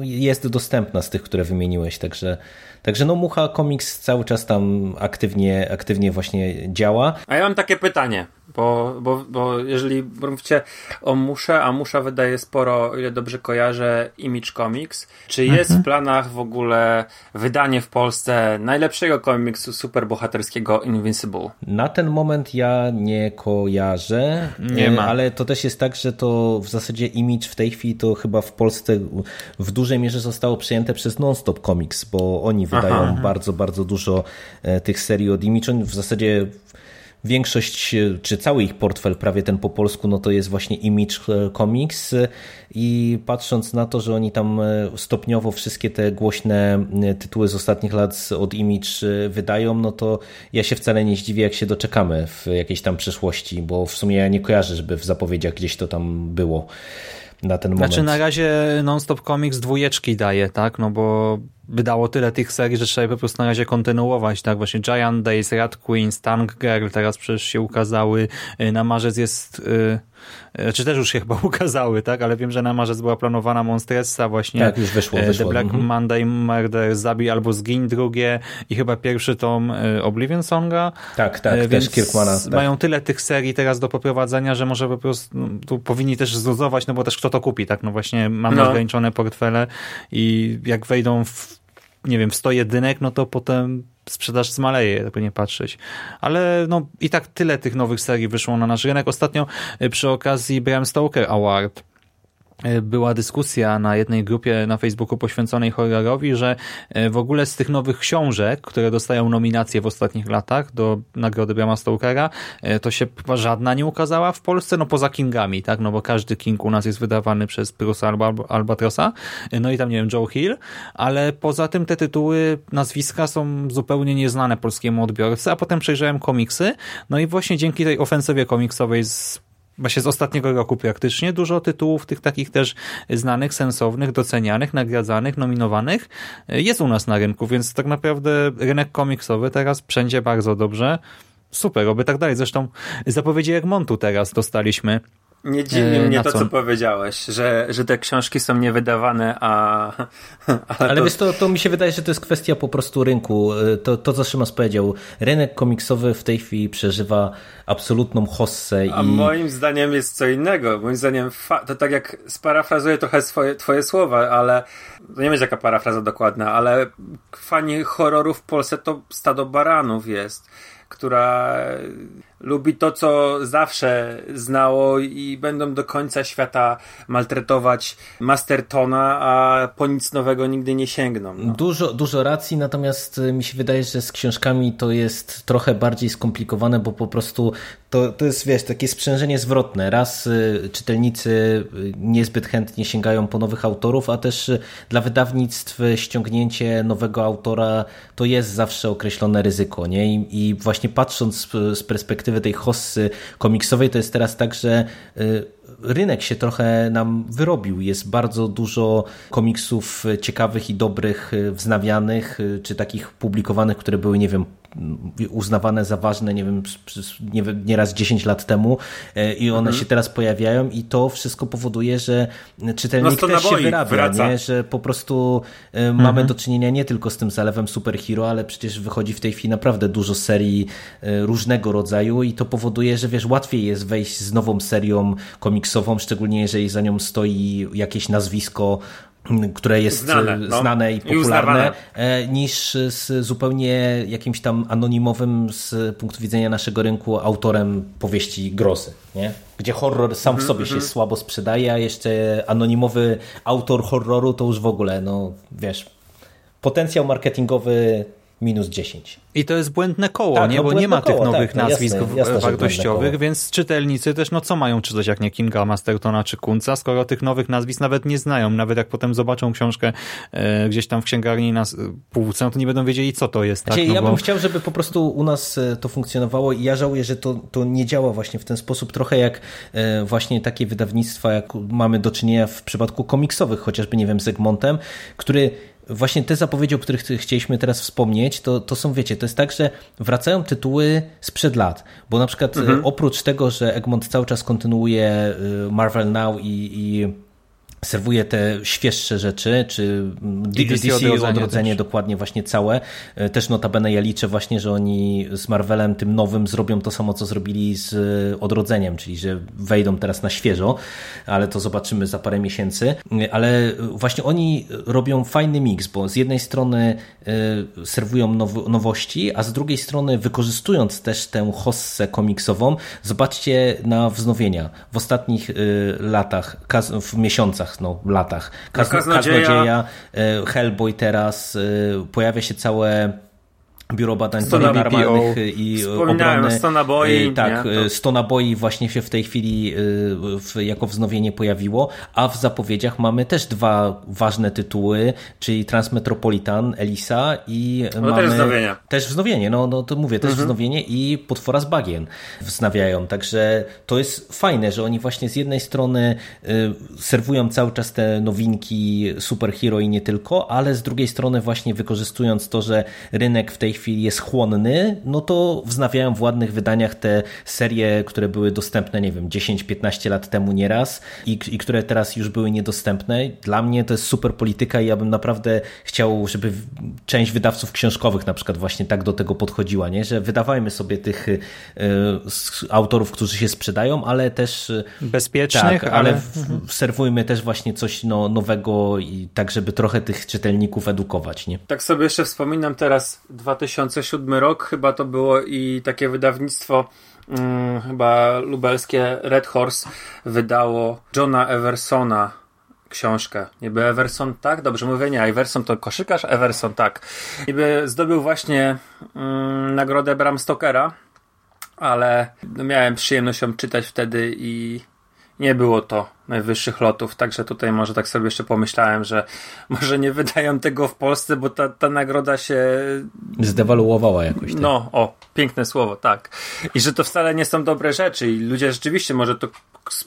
jest dostępna z tych, które wymieniłeś, także... Także no Mucha Comics cały czas tam aktywnie, aktywnie właśnie działa. A ja mam takie pytanie, bo, bo, bo bo jeżeli mówicie o Musze, a Musza wydaje sporo, ile dobrze kojarzę, Image Comics. Czy jest mhm. w planach w ogóle wydanie w Polsce najlepszego komiksu superbohaterskiego Invincible? Na ten moment ja nie kojarzę, nie ma. Ale to też jest tak, że to w zasadzie Image w tej chwili to chyba w Polsce w dużej mierze zostało przyjęte przez Non Stop Comics, bo oni wydają aha, aha. bardzo, bardzo dużo tych serii od Image. Oni w zasadzie większość, czy cały ich portfel, prawie ten po polsku, no to jest właśnie Image Comics i patrząc na to, że oni tam stopniowo wszystkie te głośne tytuły z ostatnich lat od Image wydają, no to ja się wcale nie zdziwię, jak się doczekamy w jakiejś tam przyszłości, bo w sumie ja nie kojarzę, żeby w zapowiedziach gdzieś to tam było na ten moment. Znaczy na razie Non Stop Comics dwójeczki daje, tak? No bo wydało tyle tych serii, że trzeba je po prostu na razie kontynuować, tak? Właśnie Giant Days, Rat Queen, Tank Girl teraz przecież się ukazały, na marzec jest, yy, czy też już się chyba ukazały, tak? Ale wiem, że na marzec była planowana Monstressa właśnie. Tak, już wyszło. wyszło. The Black mhm. Monday Murder, Zabij albo Zgin drugie i chyba pierwszy tom Oblivion Songa. Tak, tak, Więc też Kirkmana. Tak. Mają tyle tych serii teraz do poprowadzenia, że może po prostu no, tu powinni też zluzować, no bo też kto to kupi, tak? No właśnie mamy no. ograniczone portfele i jak wejdą w nie wiem, w sto jedynek, no to potem sprzedaż zmaleje, jakby nie patrzeć. Ale no i tak tyle tych nowych serii wyszło na nasz rynek. Ostatnio przy okazji Bram Stoker Award była dyskusja na jednej grupie na Facebooku poświęconej horrorowi, że w ogóle z tych nowych książek, które dostają nominacje w ostatnich latach do nagrody Brama Stokera, to się żadna nie ukazała w Polsce, no poza Kingami, tak? No bo każdy King u nas jest wydawany przez Prusa albo Albatrosa, no i tam, nie wiem, Joe Hill, ale poza tym te tytuły, nazwiska są zupełnie nieznane polskiemu odbiorcy, a potem przejrzałem komiksy, no i właśnie dzięki tej ofensywie komiksowej z właśnie z ostatniego roku praktycznie, dużo tytułów tych takich też znanych, sensownych, docenianych, nagradzanych, nominowanych jest u nas na rynku, więc tak naprawdę rynek komiksowy teraz wszędzie bardzo dobrze. Super, oby tak dalej. Zresztą zapowiedzi Egmontu teraz dostaliśmy. Nie dziwi mnie to, co? co powiedziałeś, że, że te książki są niewydawane, a... Ale, ale to... wiesz, to, to mi się wydaje, że to jest kwestia po prostu rynku. To, to co Szymas powiedział, rynek komiksowy w tej chwili przeżywa absolutną hossę. I... A moim zdaniem jest co innego. Moim zdaniem, fa... to tak jak sparafrazuję trochę swoje, twoje słowa, ale to nie będzie taka parafraza dokładna, ale fani horroru w Polsce to stado baranów jest, która lubi to, co zawsze znało i będą do końca świata maltretować Mastertona, a po nic nowego nigdy nie sięgną. No. Dużo, dużo racji, natomiast mi się wydaje, że z książkami to jest trochę bardziej skomplikowane, bo po prostu to, to jest, wiesz, takie sprzężenie zwrotne. Raz czytelnicy niezbyt chętnie sięgają po nowych autorów, a też dla wydawnictw ściągnięcie nowego autora to jest zawsze określone ryzyko, nie? I, i właśnie patrząc z perspektywy tej hossy komiksowej, to jest teraz tak, że rynek się trochę nam wyrobił. Jest bardzo dużo komiksów ciekawych i dobrych, wznawianych, czy takich publikowanych, które były, nie wiem, uznawane za ważne, nie wiem, nieraz dziesięć lat temu i one mhm. się teraz pojawiają i to wszystko powoduje, że czytelnik no też się wyrabia, nie? Że po prostu mhm. mamy do czynienia nie tylko z tym zalewem superhero, ale przecież wychodzi w tej chwili naprawdę dużo serii różnego rodzaju i to powoduje, że wiesz, łatwiej jest wejść z nową serią komiksową, szczególnie jeżeli za nią stoi jakieś nazwisko, które jest znane, no. znane i popularne, I niż z zupełnie jakimś tam anonimowym z punktu widzenia naszego rynku autorem powieści grozy, nie? Gdzie horror sam w sobie mm-hmm. się słabo sprzedaje, a jeszcze anonimowy autor horroru to już w ogóle, no wiesz, potencjał marketingowy minus dziesięć. I to jest błędne koło, tak, nie? No, bo nie ma koło, tych nowych tak, nazwisk jasne, jasne, wartościowych, więc czytelnicy też, no co mają czytać jak nie Kinga, Mastertona czy Kunca, skoro tych nowych nazwisk nawet nie znają, nawet jak potem zobaczą książkę e, gdzieś tam w księgarni na półce, no to nie będą wiedzieli, co to jest. Tak? Znaczy, no, ja bo... bym chciał, żeby po prostu u nas to funkcjonowało i ja żałuję, że to, to nie działa właśnie w ten sposób, trochę jak e, właśnie takie wydawnictwa, jak mamy do czynienia w przypadku komiksowych, chociażby, nie wiem, z Egmontem, który właśnie te zapowiedzi, o których chcieliśmy teraz wspomnieć, to, to są, wiecie, to jest tak, że wracają tytuły sprzed lat, bo na przykład mhm. oprócz tego, że Egmont cały czas kontynuuje Marvel Now i, i serwuje te świeższe rzeczy, czy D C Odrodzenie, dokładnie właśnie całe. Też notabene ja liczę właśnie, że oni z Marvelem tym nowym zrobią to samo, co zrobili z Odrodzeniem, czyli że wejdą teraz na świeżo, ale to zobaczymy za parę miesięcy. Ale właśnie oni robią fajny miks, bo z jednej strony serwują nowości, a z drugiej strony wykorzystując też tę hossę komiksową, zobaczcie na wznowienia. W ostatnich latach, w miesiącach no latach. Kaz- Kaznodzieja, Kaznodzieja Hellboy teraz, pojawia się całe Biuro Badań Paranormalnych i Obrony. Sto naboi. Tak, nie, to... sto naboi właśnie się w tej chwili w, jako wznowienie pojawiło, a w zapowiedziach mamy też dwa ważne tytuły, czyli Transmetropolitan, Elisa i no mamy... Też wznowienie. Też wznowienie, no, no to mówię, też mhm. wznowienie i Potwora z Bagien wznawiają, także to jest fajne, że oni właśnie z jednej strony serwują cały czas te nowinki superhero i nie tylko, ale z drugiej strony właśnie wykorzystując to, że rynek w tej chwili jest chłonny, no to wznawiają w ładnych wydaniach te serie, które były dostępne, nie wiem, dziesięć piętnaście lat temu nieraz i, i które teraz już były niedostępne. Dla mnie to jest super polityka i ja bym naprawdę chciał, żeby część wydawców książkowych na przykład właśnie tak do tego podchodziła, nie? Że wydawajmy sobie tych y, autorów, którzy się sprzedają, ale też bezpiecznych, tak, ale, ale... W, serwujmy też właśnie coś no, nowego i tak, żeby trochę tych czytelników edukować, nie? Tak sobie jeszcze wspominam teraz dwa tysiące siódmy rok, chyba to było i takie wydawnictwo hmm, chyba lubelskie Red Horse wydało Johna Eversona książkę. Niby Everson, tak? Dobrze mówię, nie, Everson to koszykarz, Everson, tak. Niby zdobył właśnie hmm, nagrodę Bram Stokera, ale miałem przyjemność ją czytać wtedy i nie było to najwyższych lotów, także tutaj może tak sobie jeszcze pomyślałem, że może nie wydają tego w Polsce, bo ta, ta nagroda się... Zdewaluowała jakoś. Tak? No, o, piękne słowo, tak. I że to wcale nie są dobre rzeczy i ludzie rzeczywiście może to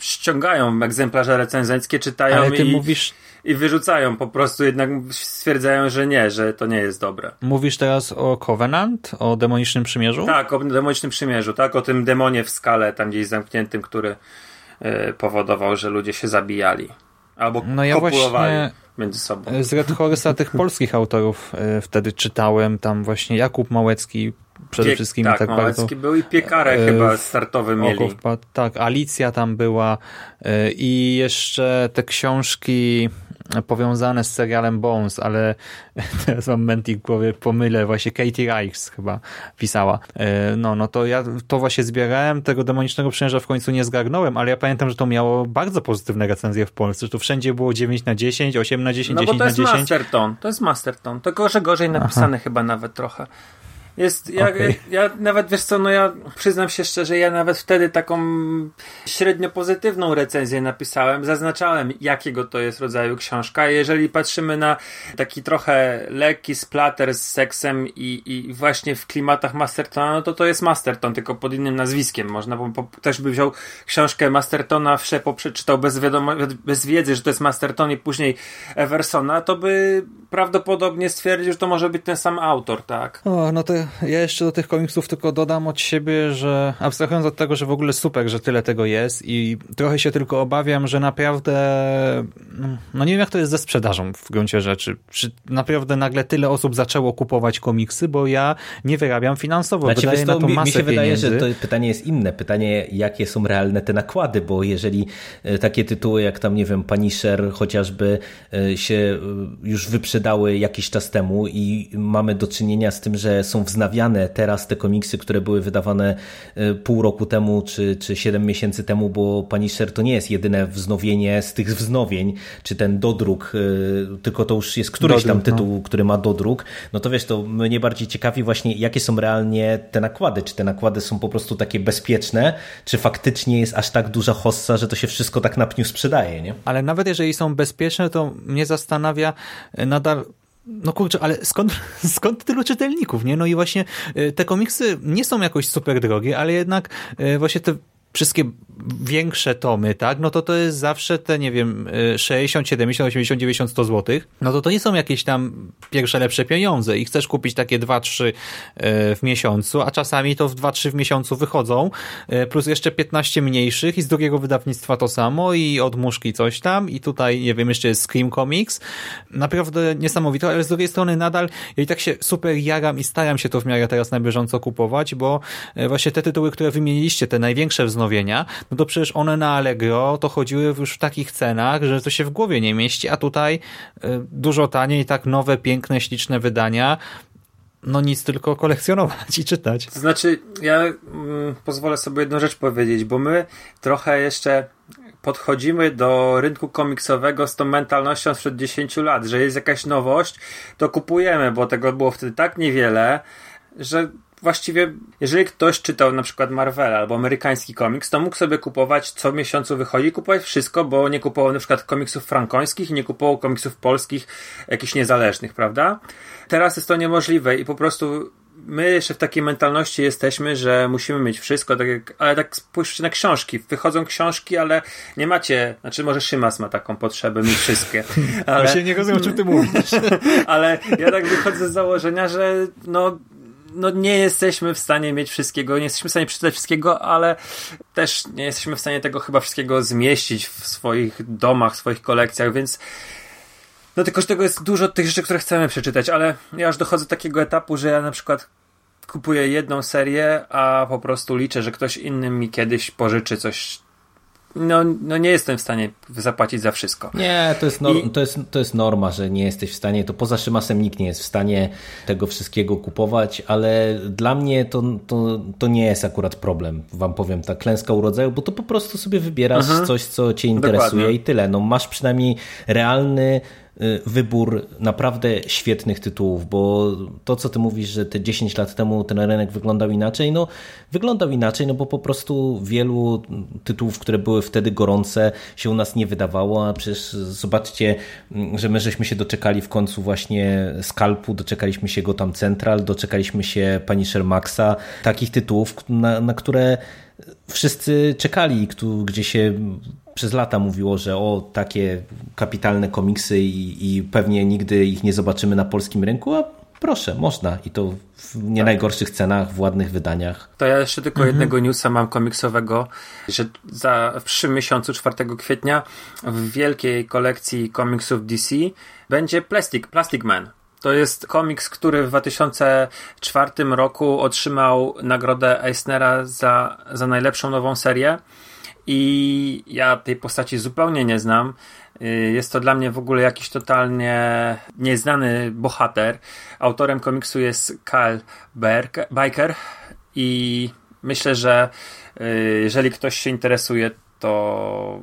ściągają egzemplarze recenzenckie, czytają Ale ty i, mówisz... i wyrzucają po prostu, jednak stwierdzają, że nie, że to nie jest dobre. Mówisz teraz o Covenant? O Demonicznym Przymierzu? Tak, o Demonicznym Przymierzu, tak, o tym demonie w skale tam gdzieś zamkniętym, który powodował, że ludzie się zabijali. Albo no ja kopulowali między sobą. Z Red Horse'a tych polskich autorów wtedy czytałem, tam właśnie Jakub Małecki przede Piek, wszystkim. Tak, tak Małecki był i Piekarę e, chyba startowy mieli. Wpadł, tak, Alicja tam była e, i jeszcze te książki powiązane z serialem Bones, ale teraz mam mętlik w głowie, pomylę, właśnie Katie Reichs chyba pisała. No, no to ja to właśnie zbierałem, tego Demonicznego Przymierza w końcu nie zgarnąłem, ale ja pamiętam, że to miało bardzo pozytywne recenzje w Polsce, że to wszędzie było dziewięć na dziesięć, osiem na dziesięć, no, dziesięć na dziesięć. No bo to jest Masterton, to jest Masterton, tylko że gorzej napisane Aha. chyba nawet trochę. Jest, ja, okay. ja, ja nawet, wiesz co, no ja przyznam się szczerze, ja nawet wtedy taką średnio pozytywną recenzję napisałem, zaznaczałem jakiego to jest rodzaju książka. Jeżeli patrzymy na taki trochę lekki splatter z seksem i, i właśnie w klimatach Mastertona, no to to jest Masterton, tylko pod innym nazwiskiem. Można, bo, bo też by wziął książkę Mastertona, w ślepo przeczytał bez, wiadomo, bez wiedzy, że to jest Masterton i później Eversona, to by prawdopodobnie stwierdził, że to może być ten sam autor, tak? O, no to ja jeszcze do tych komiksów tylko dodam od siebie, że abstrahując od tego, że w ogóle super, że tyle tego jest i trochę się tylko obawiam, że naprawdę no nie wiem jak to jest ze sprzedażą w gruncie rzeczy. Czy naprawdę nagle tyle osób zaczęło kupować komiksy, bo ja nie wyrabiam finansowo. Znaczy, wydaję to, na to masę mi, mi się pieniędzy. Wydaje, że to pytanie jest inne. Pytanie, jakie są realne te nakłady, bo jeżeli takie tytuły jak tam, nie wiem, Punisher chociażby się już wyprzedały jakiś czas temu i mamy do czynienia z tym, że są wznawiane teraz te komiksy, które były wydawane pół roku temu czy, czy siedem miesięcy temu, bo Punisher to nie jest jedyne wznowienie z tych wznowień, czy ten dodruk, tylko to już jest któryś dodruk, tam tytuł, no. który ma dodruk, no to wiesz, to mnie bardziej ciekawi właśnie, jakie są realnie te nakłady, czy te nakłady są po prostu takie bezpieczne, czy faktycznie jest aż tak duża hossa, że to się wszystko tak na pniu sprzedaje, nie? Ale nawet jeżeli są bezpieczne, to mnie zastanawia nadal no kurczę, ale skąd, skąd tylu czytelników, nie? No i właśnie te komiksy nie są jakoś super drogie, ale jednak właśnie te wszystkie większe tomy, tak, no to to jest zawsze te, nie wiem, sześćdziesiąt, siedemdziesiąt, osiemdziesiąt, dziewięćdziesiąt, sto zł, no to to nie są jakieś tam pierwsze lepsze pieniądze i chcesz kupić takie dwa trzy w miesiącu, a czasami to w dwa trzy w miesiącu wychodzą, plus jeszcze piętnaście mniejszych i z drugiego wydawnictwa to samo i od Muszki coś tam i tutaj, nie wiem, jeszcze jest Scream Comics. Naprawdę niesamowite, ale z drugiej strony nadal ja i tak się super jaram i staram się to w miarę teraz na bieżąco kupować, bo właśnie te tytuły, które wymieniliście, te największe wznowienia, no to przecież one na Allegro to chodziły już w takich cenach, że to się w głowie nie mieści, a tutaj dużo taniej, tak nowe, piękne, śliczne wydania, no nic, tylko kolekcjonować i czytać. To znaczy, ja mm, pozwolę sobie jedną rzecz powiedzieć, bo my trochę jeszcze podchodzimy do rynku komiksowego z tą mentalnością sprzed dziesięciu lat, że jest jakaś nowość, to kupujemy, bo tego było wtedy tak niewiele, że właściwie, jeżeli ktoś czytał na przykład Marvela albo amerykański komiks, to mógł sobie kupować, co miesiącu wychodzi, kupować wszystko, bo nie kupował na przykład komiksów frankońskich i nie kupował komiksów polskich, jakichś niezależnych, prawda? Teraz jest to niemożliwe i po prostu my jeszcze w takiej mentalności jesteśmy, że musimy mieć wszystko, tak jak, ale tak spójrzcie na książki. Wychodzą książki, ale nie macie, znaczy może Szymas ma taką potrzebę mieć wszystkie. Ale ja się nie rozumiem, o czym ty mówisz. Ale ja tak wychodzę z założenia, że no no nie jesteśmy w stanie mieć wszystkiego, nie jesteśmy w stanie przeczytać wszystkiego, ale też nie jesteśmy w stanie tego chyba wszystkiego zmieścić w swoich domach, w swoich kolekcjach, więc no tylko, że tego jest dużo tych rzeczy, które chcemy przeczytać, ale ja już dochodzę do takiego etapu, że ja na przykład kupuję jedną serię, a po prostu liczę, że ktoś inny mi kiedyś pożyczy coś. No, no nie jestem w stanie zapłacić za wszystko. Nie, to jest, norm, I... to, jest, to jest norma, że nie jesteś w stanie, to poza Szymasem nikt nie jest w stanie tego wszystkiego kupować, ale dla mnie to, to, to nie jest akurat problem, wam powiem, ta klęska urodzaju, bo to po prostu sobie wybierasz mhm. coś, co cię interesuje. Dokładnie. I tyle. No, masz przynajmniej realny wybór naprawdę świetnych tytułów, bo to, co ty mówisz, że te dziesięć lat temu ten rynek wyglądał inaczej, no wyglądał inaczej, no bo po prostu wielu tytułów, które były wtedy gorące, się u nas nie wydawało, a przecież zobaczcie, że my żeśmy się doczekali w końcu właśnie Skalpu, doczekaliśmy się Gotham Central, doczekaliśmy się Punisher Maxa, takich tytułów, na, na które wszyscy czekali, gdzie się przez lata mówiło, że o, takie kapitalne komiksy i, i pewnie nigdy ich nie zobaczymy na polskim rynku, a proszę, można i to w nie tak. najgorszych cenach, w ładnych wydaniach. To ja jeszcze tylko mhm. jednego newsa mam komiksowego, że za, w przyszłym miesiącu, czwartego kwietnia, w wielkiej kolekcji komiksów D C będzie Plastic, Plastic Man. To jest komiks, który w dwa tysiące czwartym roku otrzymał nagrodę Eisnera za, za najlepszą nową serię. I ja tej postaci zupełnie nie znam. Jest to dla mnie w ogóle jakiś totalnie nieznany bohater. Autorem komiksu jest Kyle Biker i myślę, że jeżeli ktoś się interesuje to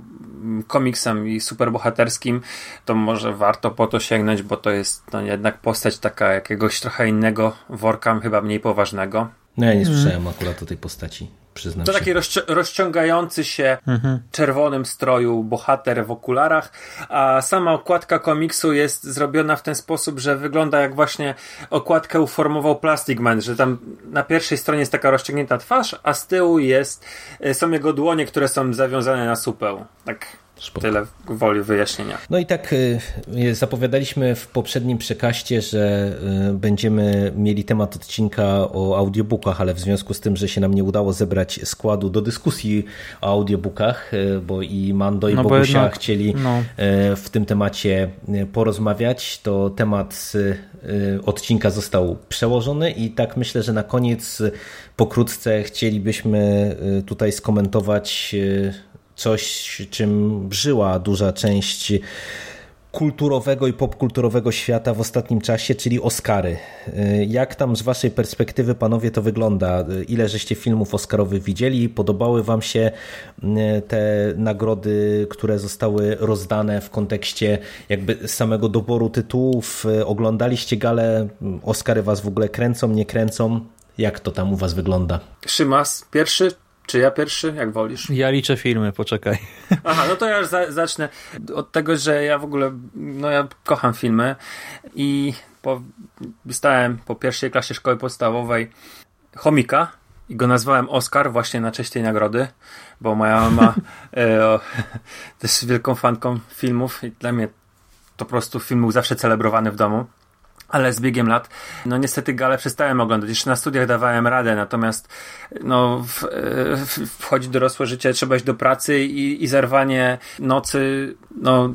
komiksem i superbohaterskim, to może warto po to sięgnąć, bo to jest no, jednak postać taka jakiegoś trochę innego worka, chyba mniej poważnego. No ja nie słyszałem mm. akurat o tej postaci. Przyznam to się. Taki rozci- rozciągający się mhm. czerwonym stroju bohater w okularach, a sama okładka komiksu jest zrobiona w ten sposób, że wygląda jak właśnie okładkę uformował Plastic Man, że tam na pierwszej stronie jest taka rozciągnięta twarz, a z tyłu jest, są jego dłonie, które są zawiązane na supeł. Tak. Spoko. Tyle woli wyjaśnienia. No i tak zapowiadaliśmy w poprzednim przekaście, że będziemy mieli temat odcinka o audiobookach, ale w związku z tym, że się nam nie udało zebrać składu do dyskusji o audiobookach, bo i Mando i no Bogusia jednak, chcieli no. w tym temacie porozmawiać, to temat odcinka został przełożony i tak myślę, że na koniec pokrótce chcielibyśmy tutaj skomentować coś, czym żyła duża część kulturowego i popkulturowego świata w ostatnim czasie, czyli Oscary. Jak tam z waszej perspektywy, panowie, to wygląda? Ile żeście filmów oscarowych widzieli? Podobały wam się te nagrody, które zostały rozdane w kontekście jakby samego doboru tytułów? Oglądaliście galę? Oscary was w ogóle kręcą, nie kręcą? Jak to tam u was wygląda? Szymas pierwszy? Czy ja pierwszy? Jak wolisz? Ja liczę filmy, poczekaj. Aha, no to ja już za- zacznę od tego, że ja w ogóle, no ja kocham filmy i po, stałem po pierwszej klasie szkoły podstawowej Chomika i go nazwałem Oscar właśnie na cześć tej nagrody, bo moja mama e, o, też jest wielką fanką filmów i dla mnie to po prostu film był zawsze celebrowany w domu. Ale z biegiem lat, no niestety galę przestałem oglądać. Jeszcze na studiach dawałem radę, natomiast no, w, w, wchodzi dorosłe życie, trzeba iść do pracy i, i zerwanie nocy no,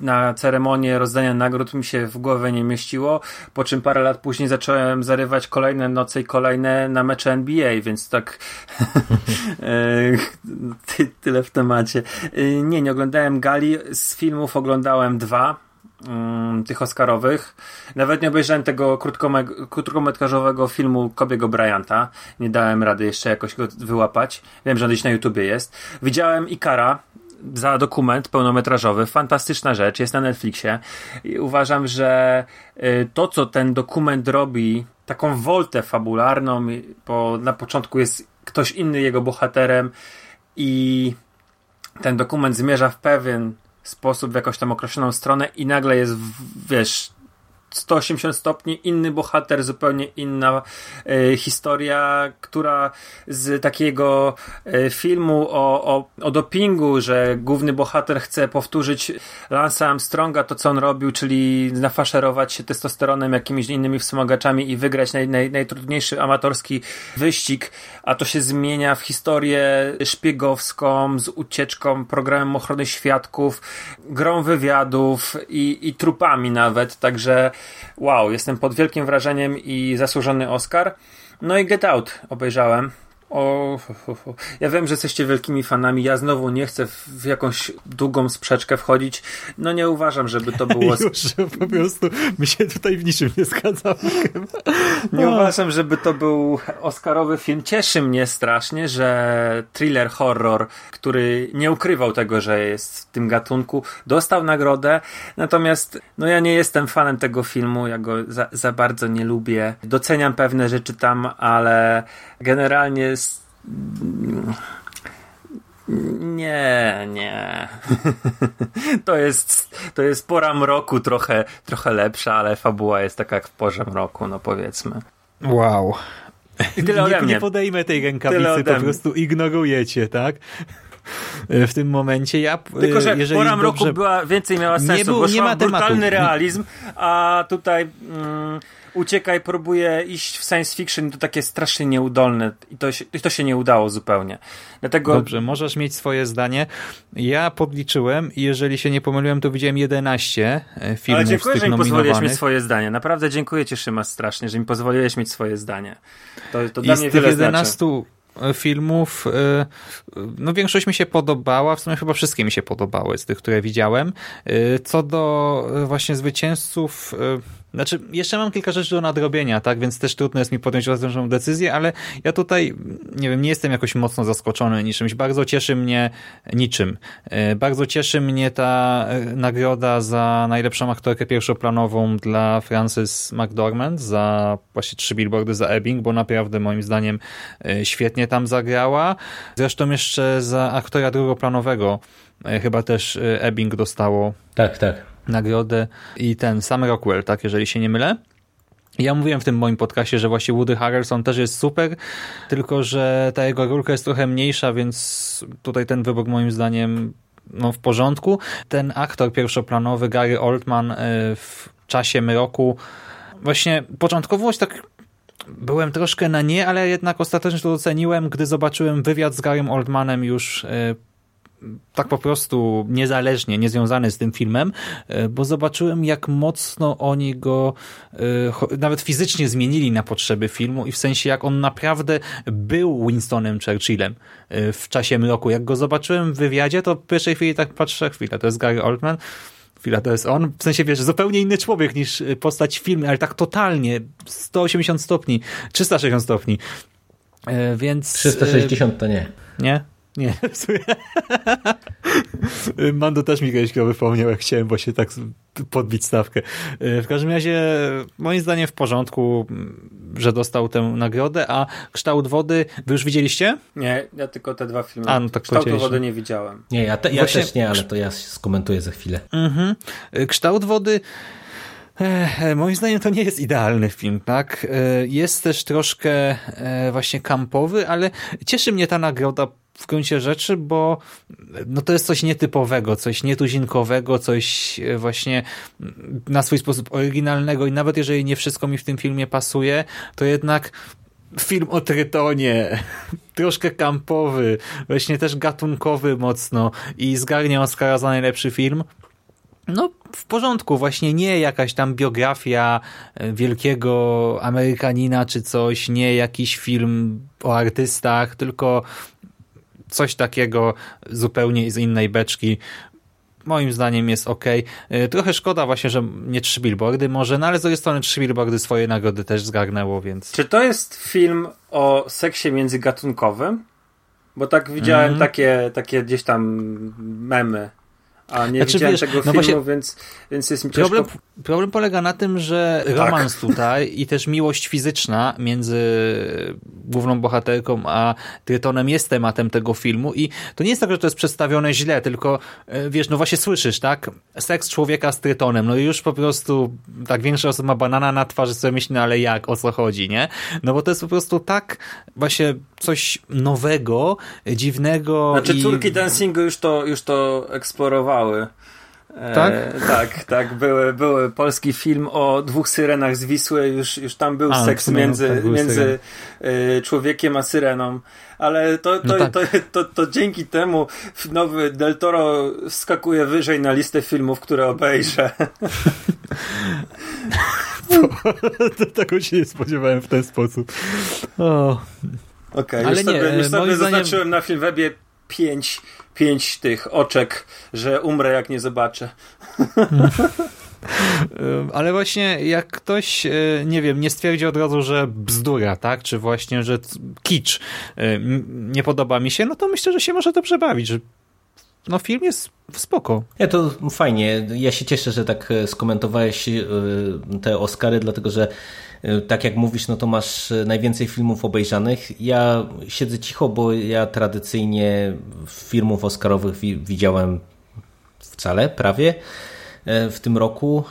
na ceremonię rozdania nagród mi się w głowie nie mieściło, po czym parę lat później zacząłem zarywać kolejne noce i kolejne na mecze N B A, więc tak ty, tyle w temacie. Nie, nie oglądałem gali, z filmów oglądałem dwa. Tych Oscarowych. Nawet nie obejrzałem tego krótkomek- krótkometrażowego filmu Kobiego Bryanta. Nie dałem rady jeszcze jakoś go wyłapać. Wiem, że on gdzieś na YouTubie jest. Widziałem Ikara za dokument pełnometrażowy. Fantastyczna rzecz. Jest na Netflixie. I uważam, że to, co ten dokument robi, taką woltę fabularną, bo na początku jest ktoś inny jego bohaterem i ten dokument zmierza w pewien sposób w jakąś tam określoną stronę i nagle jest, wiesz, sto osiemdziesiąt stopni, inny bohater, zupełnie inna y, historia, która z takiego y, filmu o, o, o dopingu, że główny bohater chce powtórzyć Lance'a Armstronga, to co on robił, czyli nafaszerować się testosteronem, jakimiś innymi wspomagaczami i wygrać naj, naj, najtrudniejszy amatorski wyścig, a to się zmienia w historię szpiegowską z ucieczką, programem ochrony świadków, grą wywiadów i, i trupami nawet, także wow, jestem pod wielkim wrażeniem i zasłużony Oscar. No i Get Out obejrzałem. O, o, o. Ja wiem, że jesteście wielkimi fanami. Ja znowu nie chcę w jakąś długą sprzeczkę wchodzić. No nie uważam, żeby to było... Już, po prostu my się tutaj w niczym nie zgadzamy. Nie uważam, żeby to był Oscarowy film. Cieszy mnie strasznie, że thriller, horror, który nie ukrywał tego, że jest w tym gatunku, dostał nagrodę. Natomiast no ja nie jestem fanem tego filmu. Ja go za, za bardzo nie lubię. Doceniam pewne rzeczy tam, ale generalnie nie, nie. To jest, to jest pora mroku trochę, trochę lepsza, ale fabuła jest taka jak w porze mroku, no powiedzmy. Wow. I tyle ode mnie. Nie podejmę tej rękawicy, po prostu ignorujecie, tak? W tym momencie ja... Tylko, że jeżeli pora mroku dobrze... była, więcej miała sensu, nie był, bo szła brutalny realizm, a tutaj... Mm, Uciekaj, próbuję iść w science fiction, to takie strasznie nieudolne i to się, to się nie udało zupełnie. Dlatego... Dobrze, możesz mieć swoje zdanie. Ja podliczyłem i jeżeli się nie pomyliłem, to widziałem jedenaście filmów. Ale dziękuję, z tych że mi pozwoliłeś mieć swoje zdanie. Naprawdę dziękuję ci, Szymas, strasznie, że mi pozwoliłeś mieć swoje zdanie. To, to dla mnie tyle jedenaście... znaczy. Filmów, no większość mi się podobała, w sumie chyba wszystkie mi się podobały z tych, które widziałem. Co do właśnie zwycięzców, znaczy jeszcze mam kilka rzeczy do nadrobienia, tak, więc też trudno jest mi podjąć rozsądną decyzję, ale ja tutaj, nie wiem, nie jestem jakoś mocno zaskoczony niczymś, bardzo cieszy mnie niczym. Bardzo cieszy mnie ta nagroda za najlepszą aktorkę pierwszoplanową dla Frances McDormand za właśnie Trzy billboardy za Ebbing, bo naprawdę moim zdaniem świetnie tam zagrała. Zresztą jeszcze za aktora drugoplanowego chyba też Ebbing dostało tak, tak. nagrodę i ten sam Rockwell, tak, jeżeli się nie mylę. Ja mówiłem w tym moim podcastie, że właśnie Woody Harrelson też jest super, tylko że ta jego rurka jest trochę mniejsza, więc tutaj ten wybór moim zdaniem no, w porządku. Ten aktor pierwszoplanowy Gary Oldman w Czasie mroku właśnie początkowo tak byłem troszkę na nie, ale jednak ostatecznie to doceniłem, gdy zobaczyłem wywiad z Garym Oldmanem już yy, tak po prostu niezależnie, niezwiązany z tym filmem, yy, bo zobaczyłem, jak mocno oni go yy, nawet fizycznie zmienili na potrzeby filmu i w sensie, jak on naprawdę był Winstonem Churchillem yy, w Czasie mroku. Jak go zobaczyłem w wywiadzie, to w pierwszej chwili tak patrzę, chwilę, to jest Gary Oldman, chwila, to jest on. W sensie, wiesz, zupełnie inny człowiek niż postać w filmie, ale tak totalnie, sto osiemdziesiąt stopni, trzysta sześćdziesiąt stopni, e, więc... trzysta sześćdziesiąt to nie. Nie? Nie, w sumie. Mando też mi kiedyś go wypomniał, jak chciałem właśnie tak podbić stawkę. W każdym razie, moim zdaniem w porządku, że dostał tę nagrodę, a Kształt Wody, wy już widzieliście? Nie, ja tylko te dwa filmy. A, no tak Kształt Wody nie widziałem. Nie, ja, te, ja właśnie... też nie, ale to ja skomentuję za chwilę. Mhm. Kształt Wody... Ech, moim zdaniem to nie jest idealny film, tak? Jest też troszkę właśnie kampowy, ale cieszy mnie ta nagroda w gruncie rzeczy, bo no to jest coś nietypowego, coś nietuzinkowego, coś właśnie na swój sposób oryginalnego i nawet jeżeli nie wszystko mi w tym filmie pasuje, to jednak film o Trytonie, troszkę kampowy, właśnie też gatunkowy mocno i zgarnie Oscara za najlepszy film. No w porządku, właśnie nie jakaś tam biografia wielkiego Amerykanina czy coś, nie jakiś film o artystach, tylko coś takiego zupełnie z innej beczki. Moim zdaniem jest okej. Okay. Trochę szkoda właśnie, że nie trzy billboardy może, no ale z drugiej strony trzy billboardy swoje nagrody też zgarnęło, więc... Czy to jest film o seksie międzygatunkowym? Bo tak widziałem mm. takie, takie gdzieś tam memy, a nie znaczy, widziałem wiesz, tego no filmu, więc, więc jest mi ciężko. Problem, problem polega na tym, że tak. romans tutaj i też miłość fizyczna między główną bohaterką a Trytonem jest tematem tego filmu i to nie jest tak, że to jest przedstawione źle, tylko wiesz, no właśnie słyszysz, tak? Seks człowieka z Trytonem, no i już po prostu tak większa osoba ma banana na twarzy, sobie myśli, no ale jak, o co chodzi, nie? No bo to jest po prostu tak właśnie coś nowego, dziwnego. Znaczy i... córki dancingu już to, już to eksplorowały. Tak? E, tak, tak. Były, były polski film o dwóch syrenach z Wisły, już, już tam był a, seks między, no, był między y, człowiekiem a syreną. Ale to, to, no tak. to, to, to dzięki temu nowy Del Toro skakuje wyżej na listę filmów, które obejrzę. Tego się nie spodziewałem w ten sposób. O. Okay, ale już nie, sobie, już sobie zaznaczyłem zdaniem... na Filmwebie pięć pięć tych oczek, że umrę jak nie zobaczę. Ale właśnie jak ktoś, nie wiem, nie stwierdzi od razu, że bzdura, tak? Czy właśnie, że kicz nie podoba mi się, no to myślę, że się może to przebawić, że no film jest spoko. Ja to fajnie. Ja się cieszę, że tak skomentowałeś te Oscary, dlatego że tak jak mówisz, no to masz najwięcej filmów obejrzanych. Ja siedzę cicho, bo ja tradycyjnie filmów oscarowych widziałem wcale, prawie w tym roku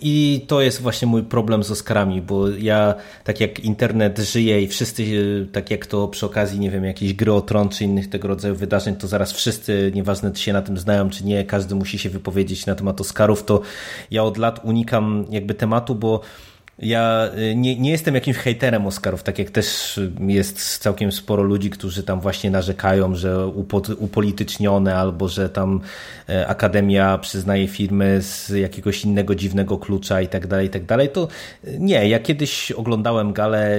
i to jest właśnie mój problem z Oscarami, bo ja tak jak internet żyje i wszyscy, tak jak to przy okazji, nie wiem, jakieś Gry o Tron czy innych tego rodzaju wydarzeń, to zaraz wszyscy, nieważne czy się na tym znają czy nie, każdy musi się wypowiedzieć na temat Oscarów, to ja od lat unikam jakby tematu, bo ja nie, nie jestem jakimś hejterem Oscarów, tak jak też jest całkiem sporo ludzi, którzy tam właśnie narzekają, że upod, upolitycznione albo że tam Akademia przyznaje firmy z jakiegoś innego dziwnego klucza i tak dalej, i tak dalej. To nie, ja kiedyś oglądałem galę,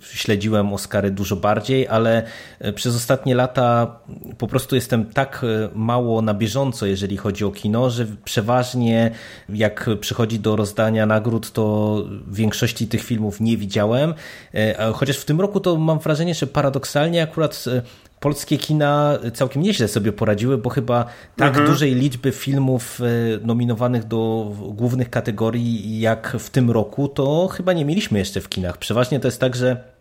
śledziłem Oscary dużo bardziej, ale przez ostatnie lata po prostu jestem tak mało na bieżąco, jeżeli chodzi o kino, że przeważnie jak przychodzi do rozdania nagród, to większości tych filmów nie widziałem, chociaż w tym roku to mam wrażenie, że paradoksalnie akurat polskie kina całkiem nieźle sobie poradziły, bo chyba tak mhm. dużej liczby filmów nominowanych do głównych kategorii jak w tym roku, to chyba nie mieliśmy jeszcze w kinach. Przeważnie to jest tak, że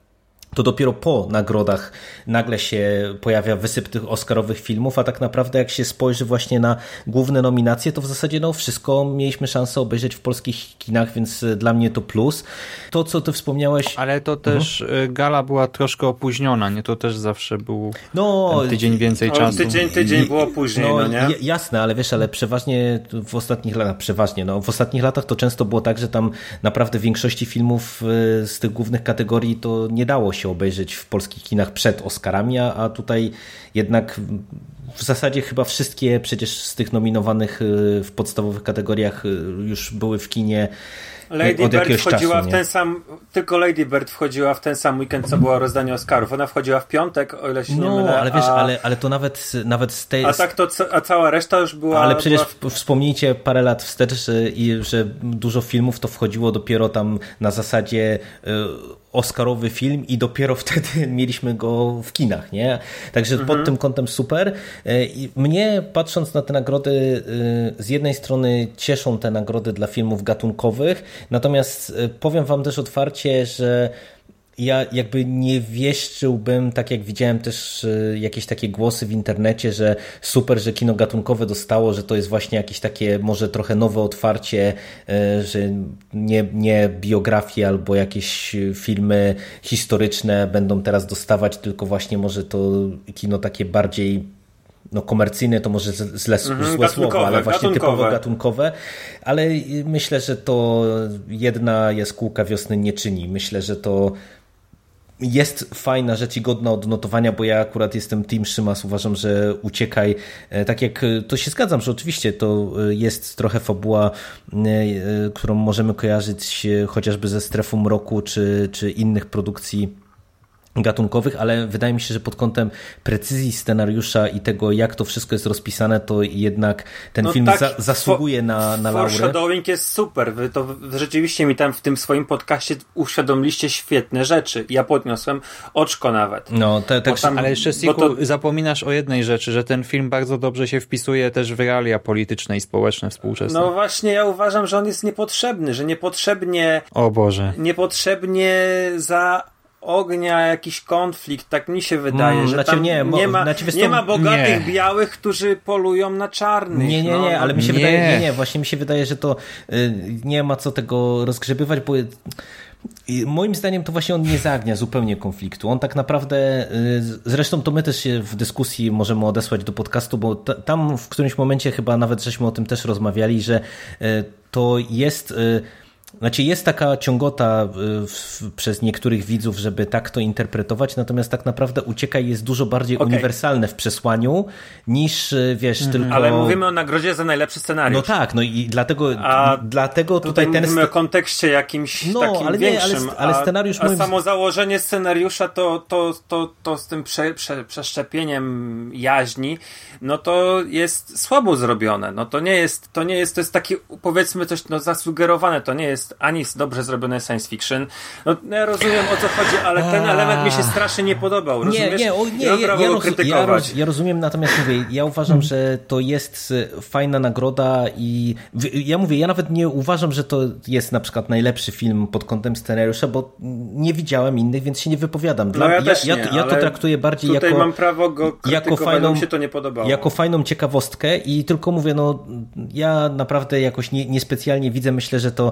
to dopiero po nagrodach nagle się pojawia wysyp tych oscarowych filmów, a tak naprawdę jak się spojrzy właśnie na główne nominacje, to w zasadzie no wszystko mieliśmy szansę obejrzeć w polskich kinach, więc dla mnie to plus. To, co ty wspomniałeś... Ale to też mhm. gala była troszkę opóźniona, nie? To też zawsze był no, tydzień więcej czasu. Tydzień, tydzień było później, no, no nie? Jasne, ale wiesz, ale przeważnie w ostatnich latach, przeważnie, no w ostatnich latach to często było tak, że tam naprawdę większości filmów z tych głównych kategorii to nie dało się się obejrzeć w polskich kinach przed Oscarami, a, a tutaj jednak w zasadzie chyba wszystkie przecież z tych nominowanych w podstawowych kategoriach już były w kinie Lady od Bird jakiegoś wchodziła czasu, w ten sam, tylko Lady Bird wchodziła w ten sam weekend, co było rozdanie Oscarów. Ona wchodziła w piątek, o ile się no, nie mylę. No, ale wiesz, a, ale, ale to nawet, nawet z tej... A tak to, a cała reszta już była... Ale przecież była... wspomnijcie parę lat wstecz, że, i, że dużo filmów to wchodziło dopiero tam na zasadzie y, oscarowy film i dopiero wtedy mieliśmy go w kinach, nie? Także mhm. pod tym kątem super. I mnie, patrząc na te nagrody, z jednej strony cieszą te nagrody dla filmów gatunkowych, natomiast powiem wam też otwarcie, że ja jakby nie wieszczyłbym, tak jak widziałem też jakieś takie głosy w internecie, że super, że kino gatunkowe dostało, że to jest właśnie jakieś takie może trochę nowe otwarcie, że nie, nie biografie albo jakieś filmy historyczne będą teraz dostawać, tylko właśnie może to kino takie bardziej... no komercyjne to może zle, mm, złe słowo, ale właśnie gatunkowe. Typowo gatunkowe, ale myślę, że to jedna jaskółka wiosny nie czyni. Myślę, że to jest fajna rzecz i godna odnotowania, bo ja akurat jestem team Szymas, uważam, że uciekaj. Tak jak to się zgadzam, że oczywiście to jest trochę fabuła, którą możemy kojarzyć chociażby ze Strefą Mroku czy, czy innych produkcji gatunkowych, ale wydaje mi się, że pod kątem precyzji scenariusza i tego, jak to wszystko jest rozpisane, to jednak ten no film tak, za- zasługuje na, na laurę. Foreshadowing jest super. Wy to rzeczywiście mi tam w tym swoim podcaście uświadomiliście świetne rzeczy. Ja podniosłem oczko nawet. No, te, te, tam, ale jeszcze, Siku, to... zapominasz o jednej rzeczy, że ten film bardzo dobrze się wpisuje też w realia polityczne i społeczne współczesne. No właśnie, ja uważam, że on jest niepotrzebny, że niepotrzebnie... O Boże. Niepotrzebnie za... ognia, jakiś konflikt, tak mi się wydaje, mm, że tam nie, nie, ma, stąd, nie ma bogatych nie. białych, którzy polują na czarnych. Nie, nie, no. nie, ale mi się nie. wydaje, nie, nie, właśnie mi się wydaje, że to y, nie ma co tego rozgrzebywać, bo y, moim zdaniem to właśnie on nie zaagnia zupełnie konfliktu. On tak naprawdę, y, zresztą to my też się w dyskusji możemy odesłać do podcastu, bo t- tam w którymś momencie chyba nawet żeśmy o tym też rozmawiali, że y, to jest... Y, Znaczy jest taka ciągota w, przez niektórych widzów, żeby tak to interpretować, natomiast tak naprawdę Uciekaj jest dużo bardziej okay. uniwersalne w przesłaniu niż, wiesz, mm-hmm. tylko... Ale mówimy o nagrodzie za najlepszy scenariusz. No tak, no i dlatego, a dlatego tutaj, tutaj ten... mówimy o kontekście jakimś no, takim ale nie, większym, ale, ale scenariusz a, moim... a samo założenie scenariusza to, to, to, to z tym prze, prze, przeszczepieniem jaźni, no to jest słabo zrobione, no to nie jest, to nie jest, to jest takie, powiedzmy, coś no, zasugerowane, to nie jest ani dobrze zrobione science fiction. No, ja rozumiem, o co chodzi, ale ten element mi się strasznie nie podobał. Rozumiesz? Nie, nie, o, nie, ja, ja, roz, ja, roz, ja rozumiem, natomiast mówię, ja uważam, że to jest fajna nagroda i ja mówię, ja nawet nie uważam, że to jest na przykład najlepszy film pod kątem scenariusza, bo nie widziałem innych, więc się nie wypowiadam. Dla, no ja, też ja, nie, ja, ja to traktuję bardziej tutaj jako... Tutaj mam prawo go krytykować, fajną, mi się to nie podobało. Jako fajną ciekawostkę i tylko mówię, no ja naprawdę jakoś nie, niespecjalnie widzę, myślę, że to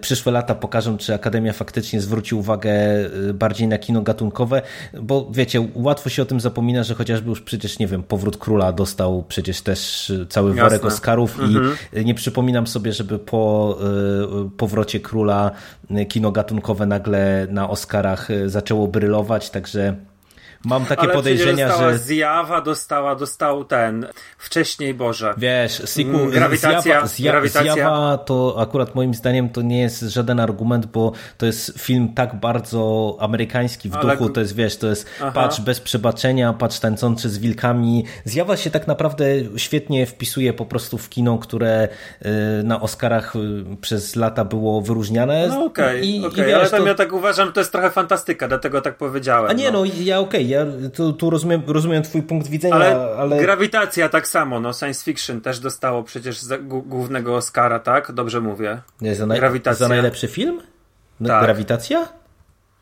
przyszłe lata pokażą, czy Akademia faktycznie zwróci uwagę bardziej na kino gatunkowe, bo wiecie, łatwo się o tym zapomina, że chociażby już przecież, nie wiem, Powrót Króla dostał przecież też cały worek Jasne. Oscarów mhm. i nie przypominam sobie, żeby po Powrocie Króla kino gatunkowe nagle na Oscarach zaczęło brylować, także... Mam takie ale podejrzenia, dostała że... Zjawa dostała, dostał ten... Wcześniej, Boże. Wiesz, Siku, grawitacja, zjawa, grawitacja. Zjawa to akurat moim zdaniem to nie jest żaden argument, bo to jest film tak bardzo amerykański w ale... duchu. To jest, wiesz, to jest Aha. patrz bez przebaczenia, patrz tańczący z wilkami. Zjawa się tak naprawdę świetnie wpisuje po prostu w kino, które na Oscarach przez lata było wyróżniane. No okej, okay, okay. ale tam to... ja tak uważam, to jest trochę fantastyka, dlatego tak powiedziałem. A nie, no, no ja okej, okay. Ja tu, tu rozumiem, rozumiem twój punkt widzenia, ale, ale... Grawitacja tak samo, no science fiction też dostało przecież za g- głównego Oscara, tak? Dobrze mówię. Nie, za, naj... za najlepszy film? Tak. Grawitacja?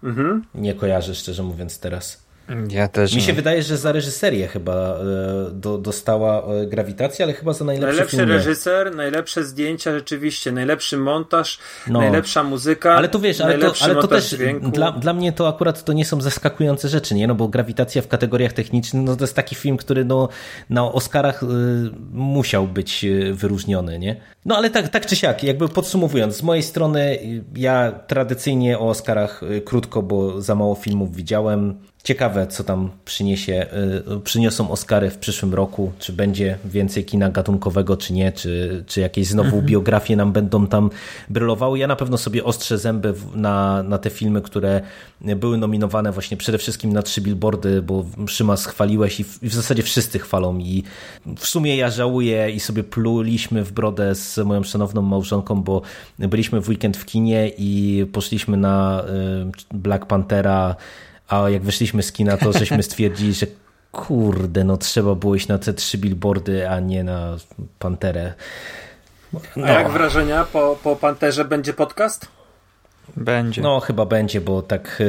Mhm. Nie kojarzę, szczerze mówiąc, teraz. Ja też Mi nie. się wydaje, że za reżyserię chyba do, dostała Grawitacja, ale chyba za najlepszy film. Najlepszy filmy. Reżyser, najlepsze zdjęcia rzeczywiście, najlepszy montaż, no. najlepsza muzyka, ale to wiesz, ale to, ale to też dla, dla mnie to akurat to nie są zaskakujące rzeczy, nie? No bo Grawitacja w kategoriach technicznych, no to jest taki film, który no, na Oscarach y, musiał być wyróżniony, nie? No ale tak, tak czy siak, jakby podsumowując, z mojej strony ja tradycyjnie o Oscarach krótko, bo za mało filmów widziałem. Ciekawe, co tam przyniesie, przyniosą Oscary w przyszłym roku, czy będzie więcej kina gatunkowego, czy nie, czy, czy jakieś znowu biografie nam będą tam brylowały. Ja na pewno sobie ostrzę zęby na, na te filmy, które były nominowane właśnie przede wszystkim na Trzy billboardy, bo Szymas chwaliłeś i w, i w zasadzie wszyscy chwalą i w sumie ja żałuję i sobie pluliśmy w brodę z moją szanowną małżonką, bo byliśmy w weekend w kinie i poszliśmy na Black Panthera, a jak wyszliśmy z kina, to żeśmy stwierdzili, że kurde, no trzeba było iść na te trzy billboardy, a nie na Panterę. No. A jak wrażenia po, po Panterze będzie podcast? Będzie. No chyba będzie, bo tak